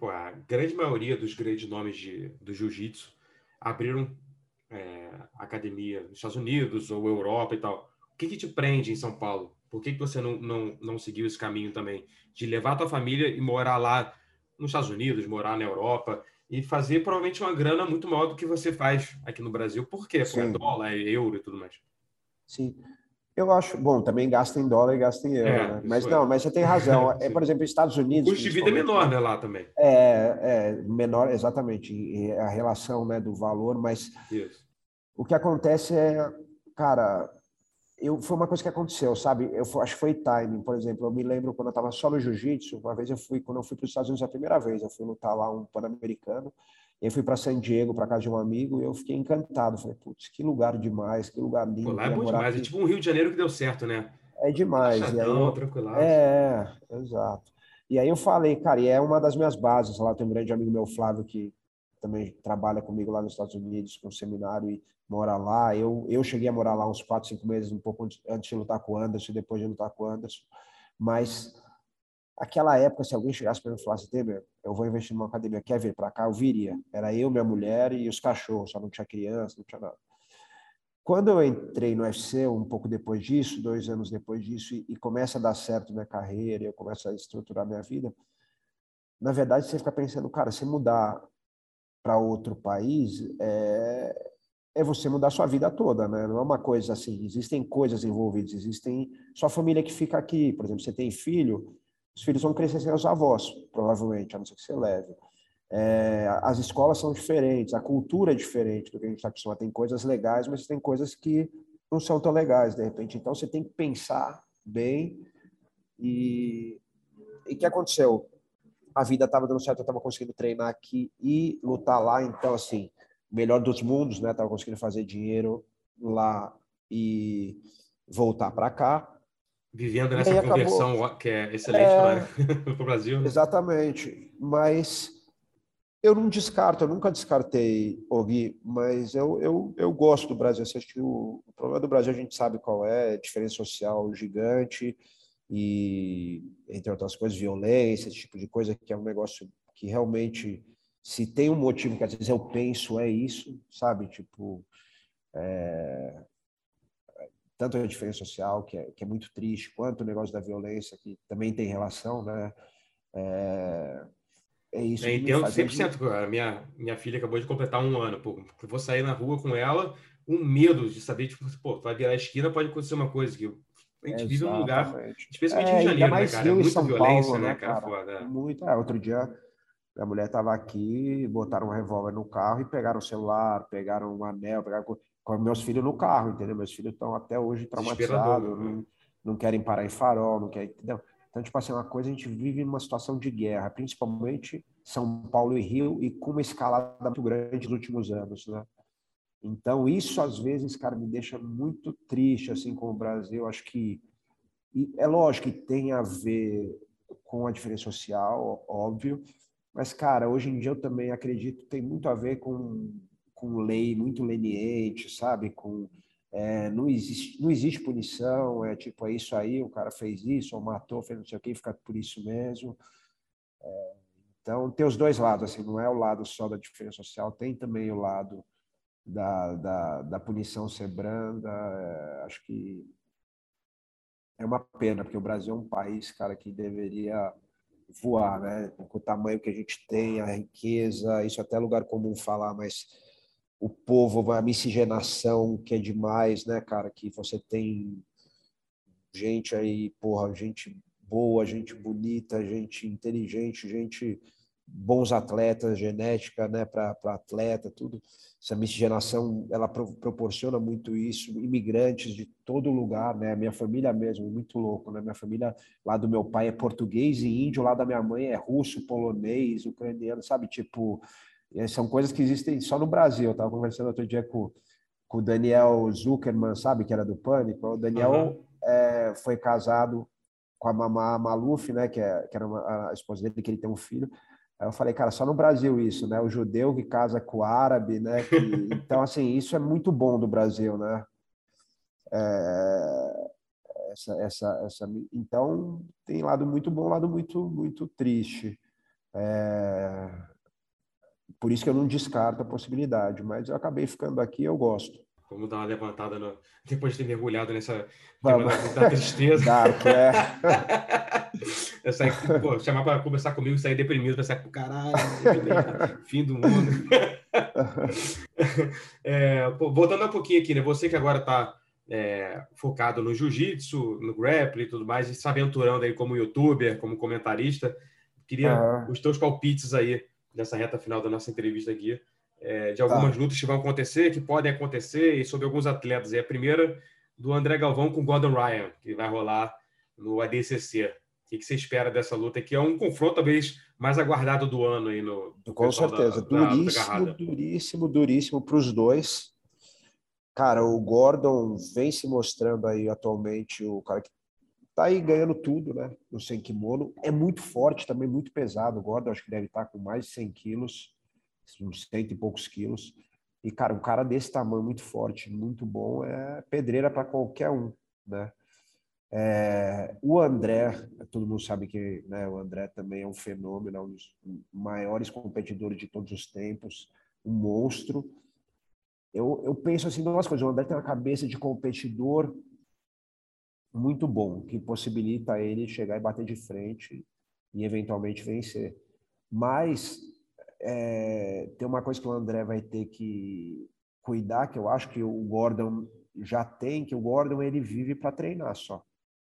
Pô, a grande maioria dos grandes nomes de, do jiu-jitsu abriram é, academia nos Estados Unidos ou Europa e tal. O que, que te prende em São Paulo? Por que, que você não, não, não seguiu esse caminho também de levar a tua família e morar lá nos Estados Unidos, morar na Europa e fazer provavelmente uma grana muito maior do que você faz aqui no Brasil? Por quê? Porque é dólar, é euro e tudo mais. Sim. Eu acho, bom, também gasta em dólar e gasta em euro, é, né? Mas é. não, mas você tem razão. É, por exemplo, os Estados Unidos... O custo de vida é menor, né, lá também. É, é menor, exatamente, e a relação, né, do valor, mas isso. O que acontece é, cara, eu, foi uma coisa que aconteceu, sabe? Eu acho que foi timing, por exemplo, eu me lembro quando eu estava só no jiu-jitsu, uma vez eu fui, quando eu fui para os Estados Unidos a primeira vez, eu fui lutar lá um pan-americano. Eu fui para San Diego, para casa de um amigo, e eu fiquei encantado. Falei, putz, que lugar demais, que lugar lindo. Pô, lá é bom demais, aqui. É tipo um Rio de Janeiro que deu certo, né? É demais. Chadão, tranquilo. É, exato. E aí eu falei, cara, e é uma das minhas bases. Lá tem um grande amigo meu, Flávio, que também trabalha comigo lá nos Estados Unidos, com um seminário e mora lá. Eu, eu cheguei a morar lá uns quatro, cinco meses, um pouco antes de lutar com o Anderson, depois de lutar com o Anderson. Mas... Aquela época, se alguém chegasse para mim e falasse, Demer, eu vou investir numa academia, quer vir para cá? Eu viria. Era eu, minha mulher e os cachorros, só não tinha criança, não tinha nada. Quando eu entrei no U F C, um pouco depois disso, dois anos depois disso, e, e começa a dar certo minha carreira, eu começo a estruturar minha vida, na verdade, você fica pensando, cara, se mudar para outro país, é, é você mudar sua vida toda, né? Não é uma coisa assim, existem coisas envolvidas, existem sua família que fica aqui, por exemplo, você tem filho, os filhos vão crescer sem os avós, provavelmente, a não ser que você leve. É, as escolas são diferentes, a cultura é diferente do que a gente está acostumado. Tem coisas legais, mas tem coisas que não são tão legais, de repente. Então, você tem que pensar bem. E o que aconteceu? A vida estava dando certo, eu estava conseguindo treinar aqui e lutar lá. Então, assim, melhor dos mundos, né? Estava conseguindo fazer dinheiro lá e voltar para cá. Vivendo nessa aí, conversão acabou... que é excelente é... para o Brasil. Né? Exatamente. Mas eu não descarto, eu nunca descartei, Gui, mas eu, eu, eu gosto do Brasil. Acho que o, o problema do Brasil a gente sabe qual é, diferença social gigante e, entre outras coisas, violência, esse tipo de coisa, que é um negócio que realmente, se tem um motivo que às vezes eu penso, é isso, sabe? Tipo... É... tanto a diferença social, que é, que é muito triste, quanto o negócio da violência, que também tem relação, né? É, é isso. É, entendo cem por cento, cara. Minha, minha filha acabou de completar um ano. Pô, eu vou sair na rua com ela, um medo de saber, tipo, pô, vai virar a esquina, pode acontecer uma coisa que a gente é, vive num lugar, especialmente é, Rio de Janeiro, né, cara? É muita São violência, Paulo, né, cara? cara foda. Muito. É, outro dia, a mulher estava aqui, botaram um revólver no carro e pegaram o celular, pegaram um anel, pegaram... com meus filhos no carro, entendeu? Meus filhos estão até hoje traumatizados, não, não querem parar em farol, não querem, entendeu? Então, tipo assim, uma coisa, a gente vive numa situação de guerra, principalmente São Paulo e Rio, e com uma escalada muito grande nos últimos anos, né? Então, isso, às vezes, cara, me deixa muito triste, assim, com o Brasil. Acho que, e é lógico que tem a ver com a diferença social, óbvio, mas, cara, hoje em dia eu também acredito que tem muito a ver com... com lei muito leniente, sabe? Com, é, não, existe, não existe punição, é tipo, é isso aí, o cara fez isso, ou matou, fez não sei o que, fica por isso mesmo. É, então, tem os dois lados, assim, não é o lado só da diferença social, tem também o lado da, da, da punição ser branda. É, acho que é uma pena, porque o Brasil é um país, cara, que deveria... voar, né? Com o tamanho que a gente tem, a riqueza, isso até é lugar comum falar, mas o povo, a miscigenação que é demais, né, cara? Que você tem gente aí, porra, gente boa, gente bonita, gente inteligente, gente bons atletas, genética, né, para atleta, tudo. Essa miscigenação, ela pro, proporciona muito isso. Imigrantes de todo lugar, né? Minha família mesmo, muito louco, né? Minha família lá do meu pai é português e índio, lá da minha mãe é russo, polonês, ucraniano, sabe? Tipo, são coisas que existem só no Brasil. Eu tava conversando outro dia com com o Daniel Zuckerman, sabe? Que era do Pânico. O Daniel uhum. é, foi casado com a Mamá Maluf, né? Que, é, que era uma, a esposa dele, que ele tem um filho. Eu falei, cara, só no Brasil isso, né? O judeu que casa com o árabe, né? Que... Então, assim, isso é muito bom do Brasil, né? É... Essa, essa, essa... Então, tem lado muito bom, lado muito, muito triste. É... Por isso que eu não descarto a possibilidade, mas eu acabei ficando aqui e eu gosto. Vamos dar uma levantada no... depois de ter mergulhado nessa da tristeza. Dark, é. Eu saí, pô, chamar para conversar comigo e sair deprimido, pensar, caralho, fim do mundo. É, pô, voltando um pouquinho aqui, né? Você que agora está é, focado no jiu-jitsu, no grappling e tudo mais, e se aventurando aí como youtuber, como comentarista, queria uhum. os teus palpites aí nessa reta final da nossa entrevista aqui. É, de algumas tá. lutas que vão acontecer, que podem acontecer, e sobre alguns atletas. E a primeira do André Galvão com Gordon Ryan, que vai rolar no A D C C. O que, que você espera dessa luta? Que é um confronto talvez mais aguardado do ano aí no... Com certeza. Da, da, duríssimo, da duríssimo, duríssimo para os dois. Cara, o Gordon vem se mostrando aí atualmente o cara que tá aí ganhando tudo, né? No sem kimono. É muito forte também, muito pesado. O Gordon acho que deve estar com mais de cem quilos. Uns cento e poucos quilos. E, cara, um cara desse tamanho, muito forte, muito bom, é pedreira para qualquer um, né? É, o André, todo mundo sabe que, né, o André também é um fenômeno, um dos maiores competidores de todos os tempos, um monstro. Eu, eu penso assim, duas coisas. O André tem uma cabeça de competidor muito bom, que possibilita ele chegar e bater de frente e, eventualmente, vencer. Mas... É, tem uma coisa que o André vai ter que cuidar, que eu acho que o Gordon já tem, que o Gordon ele vive para treinar só.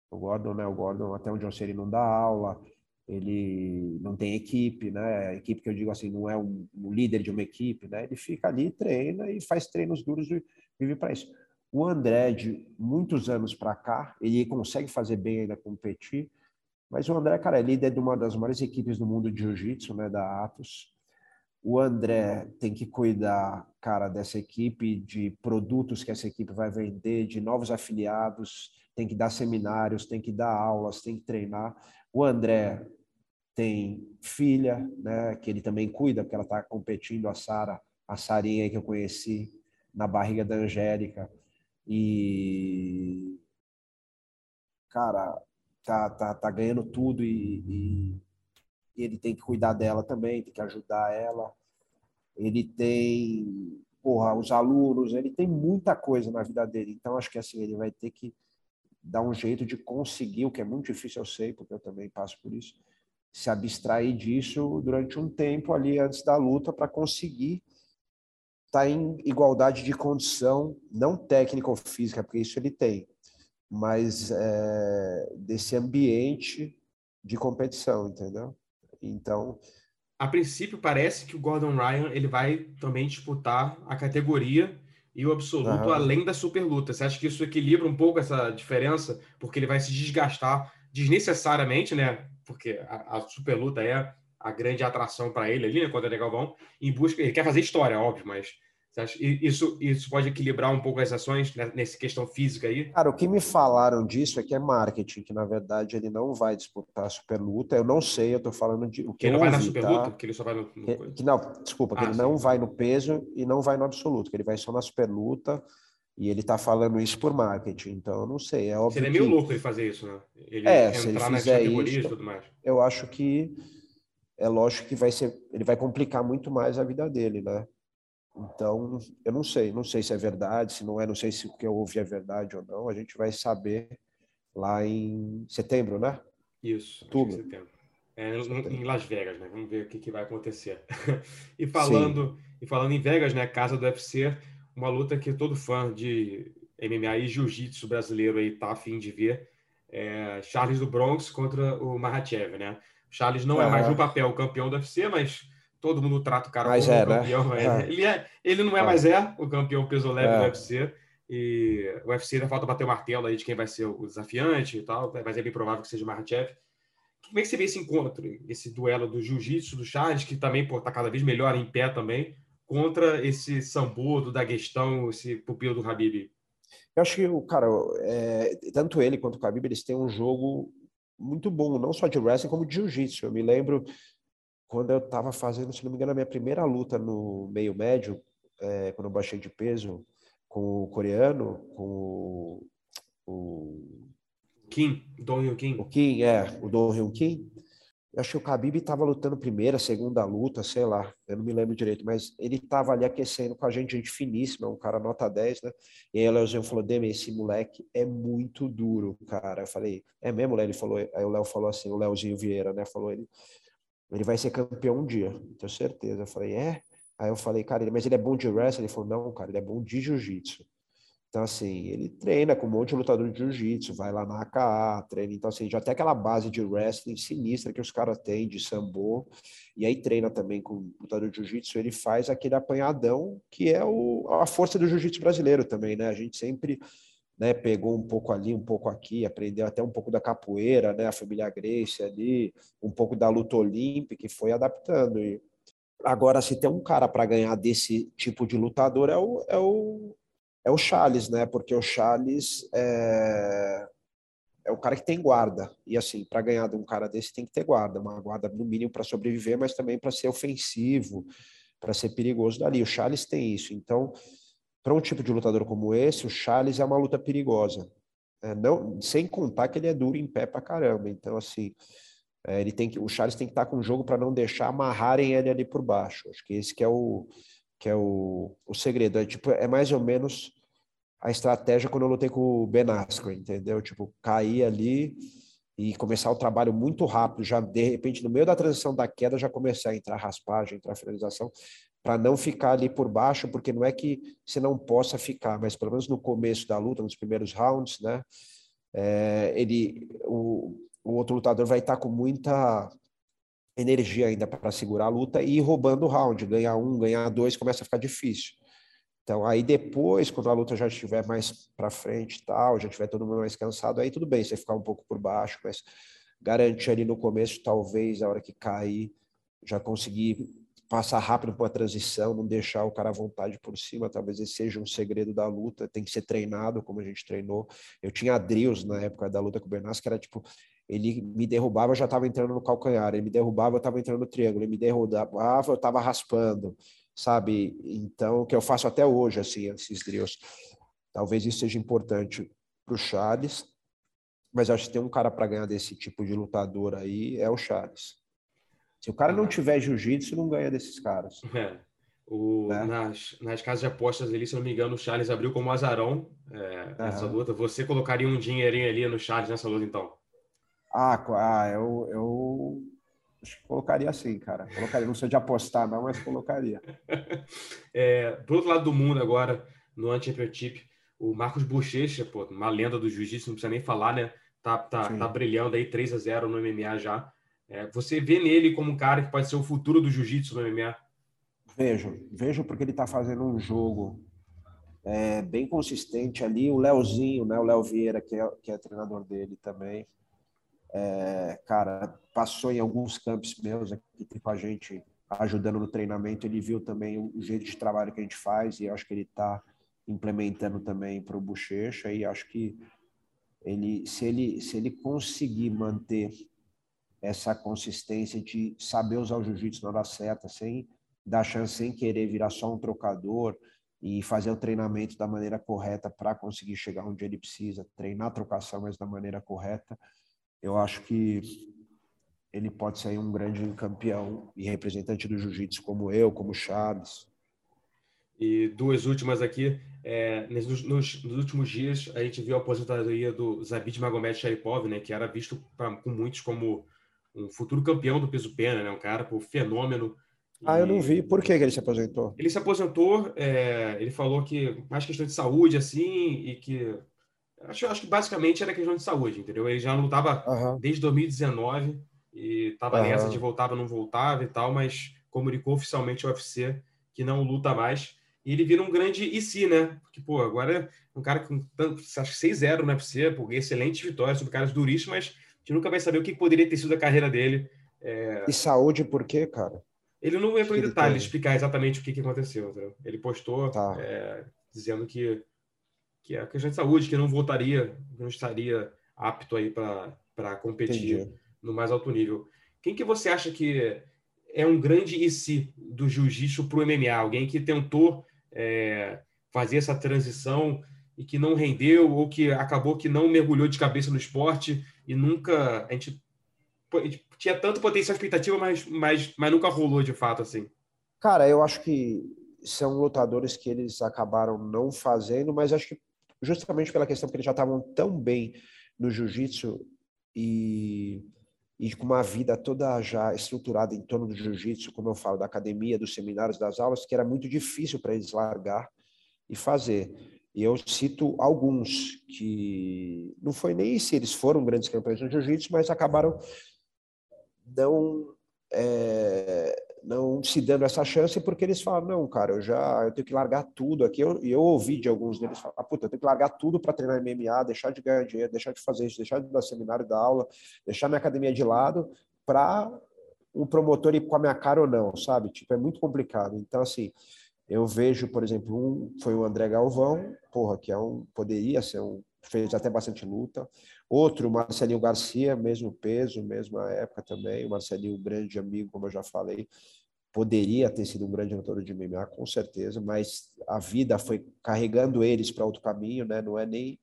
O Gordon, né? O Gordon, até onde eu sei, ele não dá aula, ele não tem equipe, né? A equipe que eu digo assim, não é um, um líder de uma equipe, né? Ele fica ali, treina e faz treinos duros e vive para isso. O André, de muitos anos para cá, ele consegue fazer bem ainda competir, mas o André, cara, é líder de uma das maiores equipes do mundo de jiu-jitsu, né, da Atos. O André tem que cuidar, cara, dessa equipe, de produtos que essa equipe vai vender, de novos afiliados, tem que dar seminários, tem que dar aulas, tem que treinar. O André tem filha, né, que ele também cuida, porque ela está competindo, a Sara, a Sarinha que eu conheci, na barriga da Angélica. E, cara, tá, tá, tá ganhando tudo e, e ele tem que cuidar dela também, tem que ajudar ela. Ele tem, porra, os alunos, ele tem muita coisa na vida dele. Então, acho que assim, ele vai ter que dar um jeito de conseguir, o que é muito difícil, eu sei, porque eu também passo por isso, se abstrair disso durante um tempo ali antes da luta para conseguir estar em igualdade de condição, não técnica ou física, porque isso ele tem, mas é, desse ambiente de competição, entendeu? Então, a princípio parece que o Gordon Ryan ele vai também disputar a categoria e o absoluto, uhum, além da superluta. Você acha que isso equilibra um pouco essa diferença? Porque ele vai se desgastar desnecessariamente, né? Porque a, a superluta é a grande atração para ele ali, né? Quando é Galvão, em busca... Ele quer fazer história, óbvio, mas você acha, isso, isso pode equilibrar um pouco as ações, né, nessa questão física aí? Cara, o que me falaram disso é que é marketing, que na verdade ele não vai disputar a superluta. Eu não sei, eu estou falando de... O que, que ele não vai na superluta? Tá? Que ele só vai no... no... Que, que, não, desculpa, ah, que ele sim. não vai no peso e não vai no absoluto, que ele vai só na superluta. E ele tá falando isso por marketing, então eu não sei. É óbvio. Seria meio que... louco ele fazer isso, né? Ele é, entrar nas categorias isso, e tudo mais. Eu acho que é lógico que vai ser, ele vai complicar muito mais a vida dele, né? Então, eu não sei, não sei se é verdade, se não é, não sei se o que eu ouvi é verdade ou não. A gente vai saber lá em setembro, né? Isso, em setembro. É, setembro. Em Las Vegas, né? Vamos ver o que, que vai acontecer. E falando, e falando em Vegas, né? Casa do U F C. Uma luta que todo fã de M M A e jiu-jitsu brasileiro aí tá afim de ver. É Charles do Bronx contra o Makhachev, né? Charles não é, é mais no papel o campeão do U F C, mas todo mundo trata o cara mas como é, campeão. Né? É. Ele, é, ele não é, é mais é o campeão peso leve é. do U F C. E o U F C ainda falta bater o martelo aí de quem vai ser o desafiante e tal, mas é bem provável que seja o Makhachev. Como é que você vê esse encontro, esse duelo do jiu-jitsu do Charles, que também pô, tá cada vez melhor em pé também, contra esse sambo do Daguestão, esse pupilo do Khabib? Eu acho que o cara, é, tanto ele quanto o Khabib, eles têm um jogo muito bom, não só de wrestling, como de jiu-jitsu. Eu me lembro quando eu estava fazendo, se não me engano, a minha primeira luta no meio médio, é, quando eu baixei de peso, com o coreano, com o... o Kim, Dong Hyun Kim. O Kim, é, o Dong Hyun Kim. Eu acho que o Khabib estava lutando primeira, segunda luta, sei lá, eu não me lembro direito, mas ele estava ali aquecendo com a gente, gente finíssima, um cara nota dez, né? E aí o Léozinho falou, Demi, esse moleque é muito duro, cara. Eu falei, é mesmo, Léo? Ele falou, aí o Léo falou assim, o Léozinho Vieira, né? Falou, ele, ele vai ser campeão um dia, tenho certeza. Eu falei, é? Aí eu falei, cara, mas ele é bom de wrestling? Ele falou, não, cara, ele é bom de jiu-jitsu. Então, assim, ele treina com um monte de lutador de jiu-jitsu, vai lá na A K A, treina. Então, assim, já tem aquela base de wrestling sinistra que os caras têm, de sambo. E aí treina também com lutador de jiu-jitsu. Ele faz aquele apanhadão que é o, a força do jiu-jitsu brasileiro também, né? A gente sempre, né, pegou um pouco ali, um pouco aqui, aprendeu até um pouco da capoeira, né? A família Gracie ali, um pouco da luta olímpica e foi adaptando. E agora, se tem um cara para ganhar desse tipo de lutador, é o... É o É o Charles, né? Porque o Charles é, é o cara que tem guarda. E, assim, para ganhar de um cara desse, tem que ter guarda. Uma guarda, no mínimo, para sobreviver, mas também para ser ofensivo, para ser perigoso dali. O Charles tem isso. Então, para um tipo de lutador como esse, o Charles é uma luta perigosa. É, não, sem contar que ele é duro em pé para caramba. Então, assim, é, ele tem que, o Charles tem que estar com o jogo para não deixar amarrarem ele ali por baixo. Acho que esse que é o... que é o, o segredo. É, tipo, é mais ou menos a estratégia quando eu lutei com o Ben Henderson, entendeu? Tipo, cair ali e começar o trabalho muito rápido, já de repente, no meio da transição da queda, já começar a entrar raspagem, entrar finalização, para não ficar ali por baixo, porque não é que você não possa ficar, mas pelo menos no começo da luta, nos primeiros rounds, né? É, ele, o, o outro lutador vai estar com muita... energia ainda para segurar a luta e ir roubando o round, ganhar um, ganhar dois, começa a ficar difícil. Então, aí depois, quando a luta já estiver mais para frente e tal, já tiver todo mundo mais cansado, aí tudo bem, você ficar um pouco por baixo, mas garantir ali no começo, talvez, a hora que cair, já conseguir passar rápido por a transição, não deixar o cara à vontade por cima, talvez esse seja um segredo da luta, tem que ser treinado, como a gente treinou. Eu tinha drills na época da luta com o Bernasco, que era tipo... Ele me derrubava, eu já estava entrando no calcanhar. Ele me derrubava, eu estava entrando no triângulo. Ele me derrubava, eu estava raspando, sabe? Então, o que eu faço até hoje, assim, esses drills. Talvez isso seja importante para o Charles, mas acho que tem um cara para ganhar desse tipo de lutador aí, é o Charles. Se o cara não tiver jiu-jitsu, não ganha desses caras. É. O, é. nas, nas casas de apostas ali, se não me engano, o Charles abriu como azarão é, essa luta. Você colocaria um dinheirinho ali no Charles nessa luta, então? Ah, eu, eu acho que colocaria assim, cara. Colocaria, não sei de apostar, não, mas colocaria. É, pro outro lado do mundo agora, no One Championship, o Marcos Buchecha, pô, uma lenda do jiu-jitsu, não precisa nem falar, né? Tá, tá, tá brilhando aí, três a zero no M M A já. É, você vê nele como um cara que pode ser o futuro do jiu-jitsu no M M A? Vejo, vejo porque ele tá fazendo um jogo é, bem consistente ali. O Léozinho, né? O Léo Vieira, que é, que é treinador dele também. É, cara, passou em alguns campos meus aqui com a gente, ajudando no treinamento, ele viu também o jeito de trabalho que a gente faz e acho que ele está implementando também para o Buchecha e acho que ele se, ele, se ele conseguir manter essa consistência de saber usar o jiu-jitsu na hora certa, sem dar chance, sem querer virar só um trocador e fazer o treinamento da maneira correta para conseguir chegar onde ele precisa, treinar a trocação, mas da maneira correta, eu acho que ele pode ser um grande campeão e representante do jiu-jitsu, como eu, como o Charles. E duas últimas aqui. É, nos, nos, nos últimos dias, a gente viu a aposentadoria do Khabib Nurmagomedov Sharipov, né, que era visto pra, com muitos como um futuro campeão do peso-pena, né, um cara por fenômeno. Ah, e... eu não vi. Por que, que ele se aposentou? Ele se aposentou, é, ele falou que mais questão de saúde, assim, e que... Acho, acho que basicamente era questão de saúde, entendeu? Ele já não lutava uhum. desde dois mil e dezenove e estava uhum. nessa de voltava, não voltava e tal, mas comunicou oficialmente ao U F C que não luta mais. E ele vira um grande I C, né? Porque, pô, agora é um cara com tanto, acho que seis a zero no U F C, por excelentes vitórias sobre caras duríssimas, mas a gente nunca vai saber o que poderia ter sido a carreira dele. É... E saúde por quê, cara? Ele não entrou em detalhes explicar exatamente o que, que aconteceu, entendeu? Ele postou tá. é, dizendo que que é a questão de saúde, que não voltaria, não estaria apto aí para competir Entendi. no mais alto nível. Quem que você acha que é um grande I C do jiu-jitsu para o M M A? Alguém que tentou é, fazer essa transição e que não rendeu ou que acabou que não mergulhou de cabeça no esporte e nunca... A gente, a gente tinha tanto potencial expectativa, mas, mas, mas nunca rolou de fato assim. Cara, eu acho que são lutadores que eles acabaram não fazendo, mas acho que justamente pela questão que eles já estavam tão bem no jiu-jitsu e, e com uma vida toda já estruturada em torno do jiu-jitsu, como eu falo, da academia, dos seminários, das aulas, que era muito difícil para eles largar e fazer. E eu cito alguns que não foi nem se eles foram grandes campeões no jiu-jitsu, mas acabaram não... É... não se dando essa chance, porque eles falam, não, cara, eu já eu tenho que largar tudo aqui. E eu, eu ouvi de alguns deles falar, puta, eu tenho que largar tudo para treinar M M A, deixar de ganhar dinheiro, deixar de fazer isso, deixar de dar seminário, dar aula, deixar minha academia de lado para o promotor ir com a minha cara ou não, sabe? Tipo, é muito complicado. Então, assim, eu vejo, por exemplo, um foi o André Galvão, porra, que é um, poderia ser um, fez até bastante luta. Outro, Marcelinho Garcia, mesmo peso, mesma época também. O Marcelinho, grande amigo, como eu já falei, poderia ter sido um grande lutador de M M A, com certeza, mas a vida foi carregando eles para outro caminho, né? Não é nem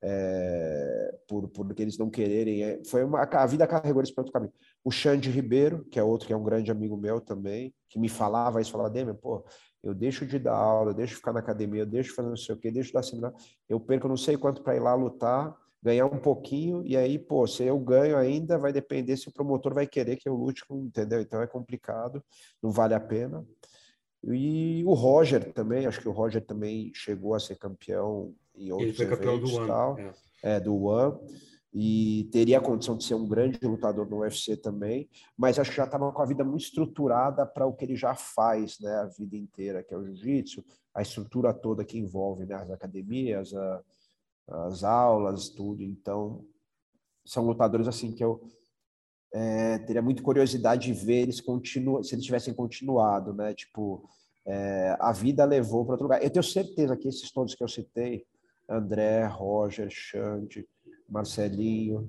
é, por, por eles não quererem. É, foi uma, a vida carregou eles para outro caminho. O Xande Ribeiro, que é outro, que é um grande amigo meu também, que me falava isso, falava, Demian, pô, eu deixo de dar aula, eu deixo de ficar na academia, eu deixo de fazer não sei o quê, deixo de dar seminário, eu perco não sei quanto para ir lá lutar, ganhar um pouquinho, e aí, pô, se eu ganho ainda, vai depender se o promotor vai querer que eu lute, entendeu? Então é complicado, não vale a pena. E o Roger também, acho que o Roger também chegou a ser campeão em outros eventos e tal. Ele foi campeão do One. É, do One. e teria a condição de ser um grande lutador no U F C também, mas acho que já estava com a vida muito estruturada para o que ele já faz, né, a vida inteira, que é o jiu-jitsu, a estrutura toda que envolve, né, as academias, a, as aulas, tudo. Então, são lutadores assim que eu é, teria muita curiosidade de ver eles continuam, se eles tivessem continuado, né, tipo, é, a vida levou para outro lugar. Eu tenho certeza que esses todos que eu citei, André, Roger, Xande, Marcelinho,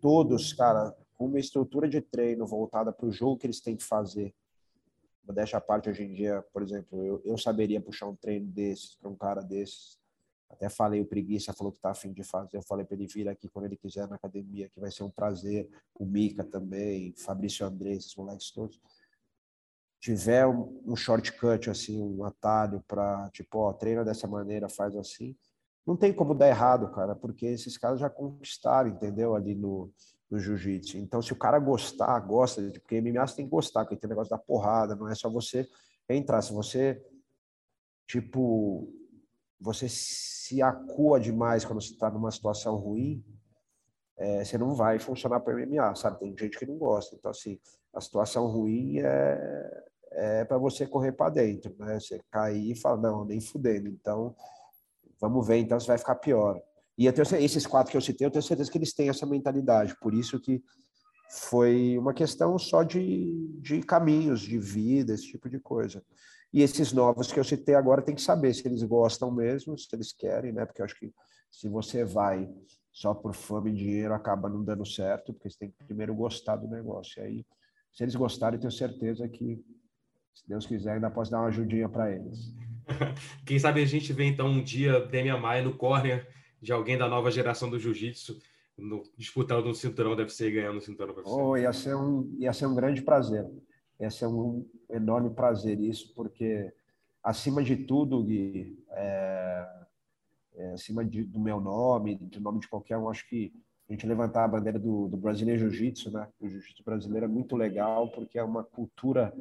todos, cara, com uma estrutura de treino voltada para o jogo que eles têm que fazer. Modéstia à parte, hoje em dia, por exemplo, eu, eu saberia puxar um treino desses para um cara desses. Até falei, o Preguiça falou que tá a fim de fazer. Eu falei para ele vir aqui quando ele quiser na academia, que vai ser um prazer. O Mica também, Fabrício Andrey, esses moleques todos. Tiver um, um shortcut, assim, um atalho para, tipo, ó, treina dessa maneira, faz assim. Não tem como dar errado, cara, porque esses caras já conquistaram, entendeu? Ali no, no jiu-jitsu. Então, se o cara gostar, gosta, porque M M A tem que gostar, porque tem o negócio da porrada, não é só você entrar. Se você, tipo, você se acua demais quando você está numa situação ruim, é, você não vai funcionar para M M A, sabe? Tem gente que não gosta. Então, assim, a situação ruim é, é para você correr para dentro, né? Você cair e falar, não, nem fudendo. Então, vamos ver, então, se vai ficar pior. E eu tenho, esses quatro que eu citei, eu tenho certeza que eles têm essa mentalidade. Por isso que foi uma questão só de, de caminhos, de vida, esse tipo de coisa. E esses novos que eu citei agora tem que saber se eles gostam mesmo, se eles querem, né? Porque eu acho que se você vai só por fama e dinheiro, acaba não dando certo, porque você tem que primeiro gostar do negócio. E aí, se eles gostarem, eu tenho certeza que, se Deus quiser, ainda posso dar uma ajudinha para eles. Quem sabe a gente vê, então, um dia Demian Maia no corner de alguém da nova geração do jiu-jitsu, disputando um cinturão do U F C e ganhando um cinturão do U F C. Oh, ia ser um, ia ser um grande prazer. Ia ser um enorme prazer isso, porque, acima de tudo, Gui, é, é, acima de, do meu nome, do nome de qualquer um, acho que a gente levantar a bandeira do, do brasileiro jiu-jitsu, né? O jiu-jitsu brasileiro é muito legal, porque é uma cultura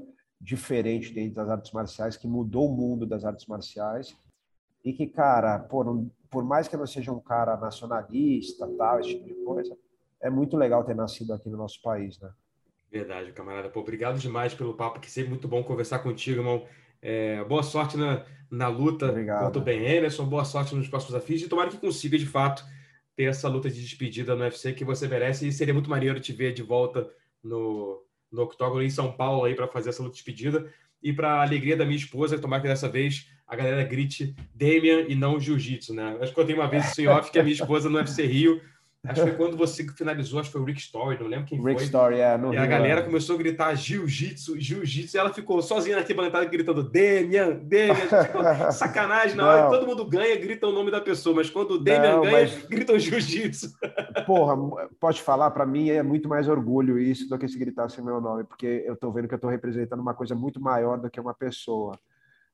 diferente dentro das artes marciais, que mudou o mundo das artes marciais e que, cara, por, um, por mais que eu não seja um cara nacionalista, tal, esse tipo de coisa, é muito legal ter nascido aqui no nosso país, né? Verdade, camarada. Pô, obrigado demais pelo papo, que sempre muito bom conversar contigo, irmão. É, boa sorte na, na luta obrigado. Contra o Ben Henderson, boa sorte nos próximos desafios e tomara que consiga, de fato, ter essa luta de despedida no U F C que você merece, e seria muito maneiro te ver de volta no... no Octógono em São Paulo aí para fazer essa luta de despedida. E para a alegria da minha esposa, tomara que dessa vez a galera grite Demian e não Jiu-Jitsu, né? Acho que eu tenho uma vez isso em off, que a minha esposa no U F C Rio, acho que foi quando você finalizou, acho que foi o Rick Story, não lembro quem Rick foi. Rick Story, é. No e Rio, a galera é. começou a gritar Jiu-Jitsu, Jiu-Jitsu, e ela ficou sozinha na arquibancada gritando Demian, Demian. Ficou, sacanagem, na hora que todo mundo ganha, grita o nome da pessoa, mas quando o Demian não, ganha, mas... gritam Jiu-Jitsu. Porra, pode falar, para mim é muito mais orgulho isso do que se gritasse meu nome, porque eu tô vendo que eu tô representando uma coisa muito maior do que uma pessoa,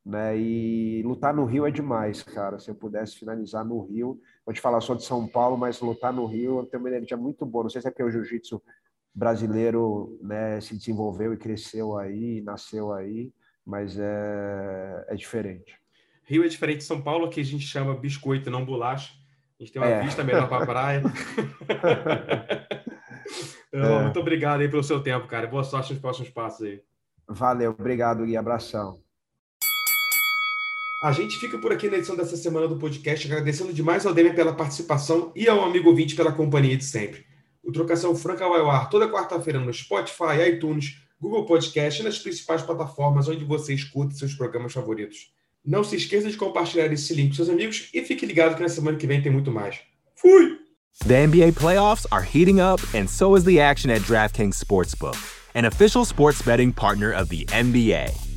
né? E lutar no Rio é demais, cara. Se eu pudesse finalizar no Rio, vou te falar, sou de São Paulo, mas lutar no Rio eu tenho uma energia muito boa. Não sei se é porque o jiu-jitsu brasileiro, né, se desenvolveu e cresceu aí, nasceu aí, mas é, é diferente. Rio é diferente de São Paulo, que a gente chama biscoito, não bolacha. A gente tem uma é. vista melhor para a praia. Então, é. Muito obrigado aí pelo seu tempo, cara. Boa sorte nos próximos passos aí. Valeu, obrigado e abração. A gente fica por aqui na edição dessa semana do podcast, agradecendo demais ao Demian pela participação e ao amigo ouvinte pela companhia de sempre. O Trocação Franca vai ao ar toda quarta-feira no Spotify, iTunes, Google Podcast e nas principais plataformas onde você escuta seus programas favoritos. Não se esqueça de compartilhar esse link com seus amigos e fique ligado que na semana que vem tem muito mais. Fui! The N B A playoffs are heating up and so is the action at DraftKings Sportsbook, an official sports betting partner of the N B A.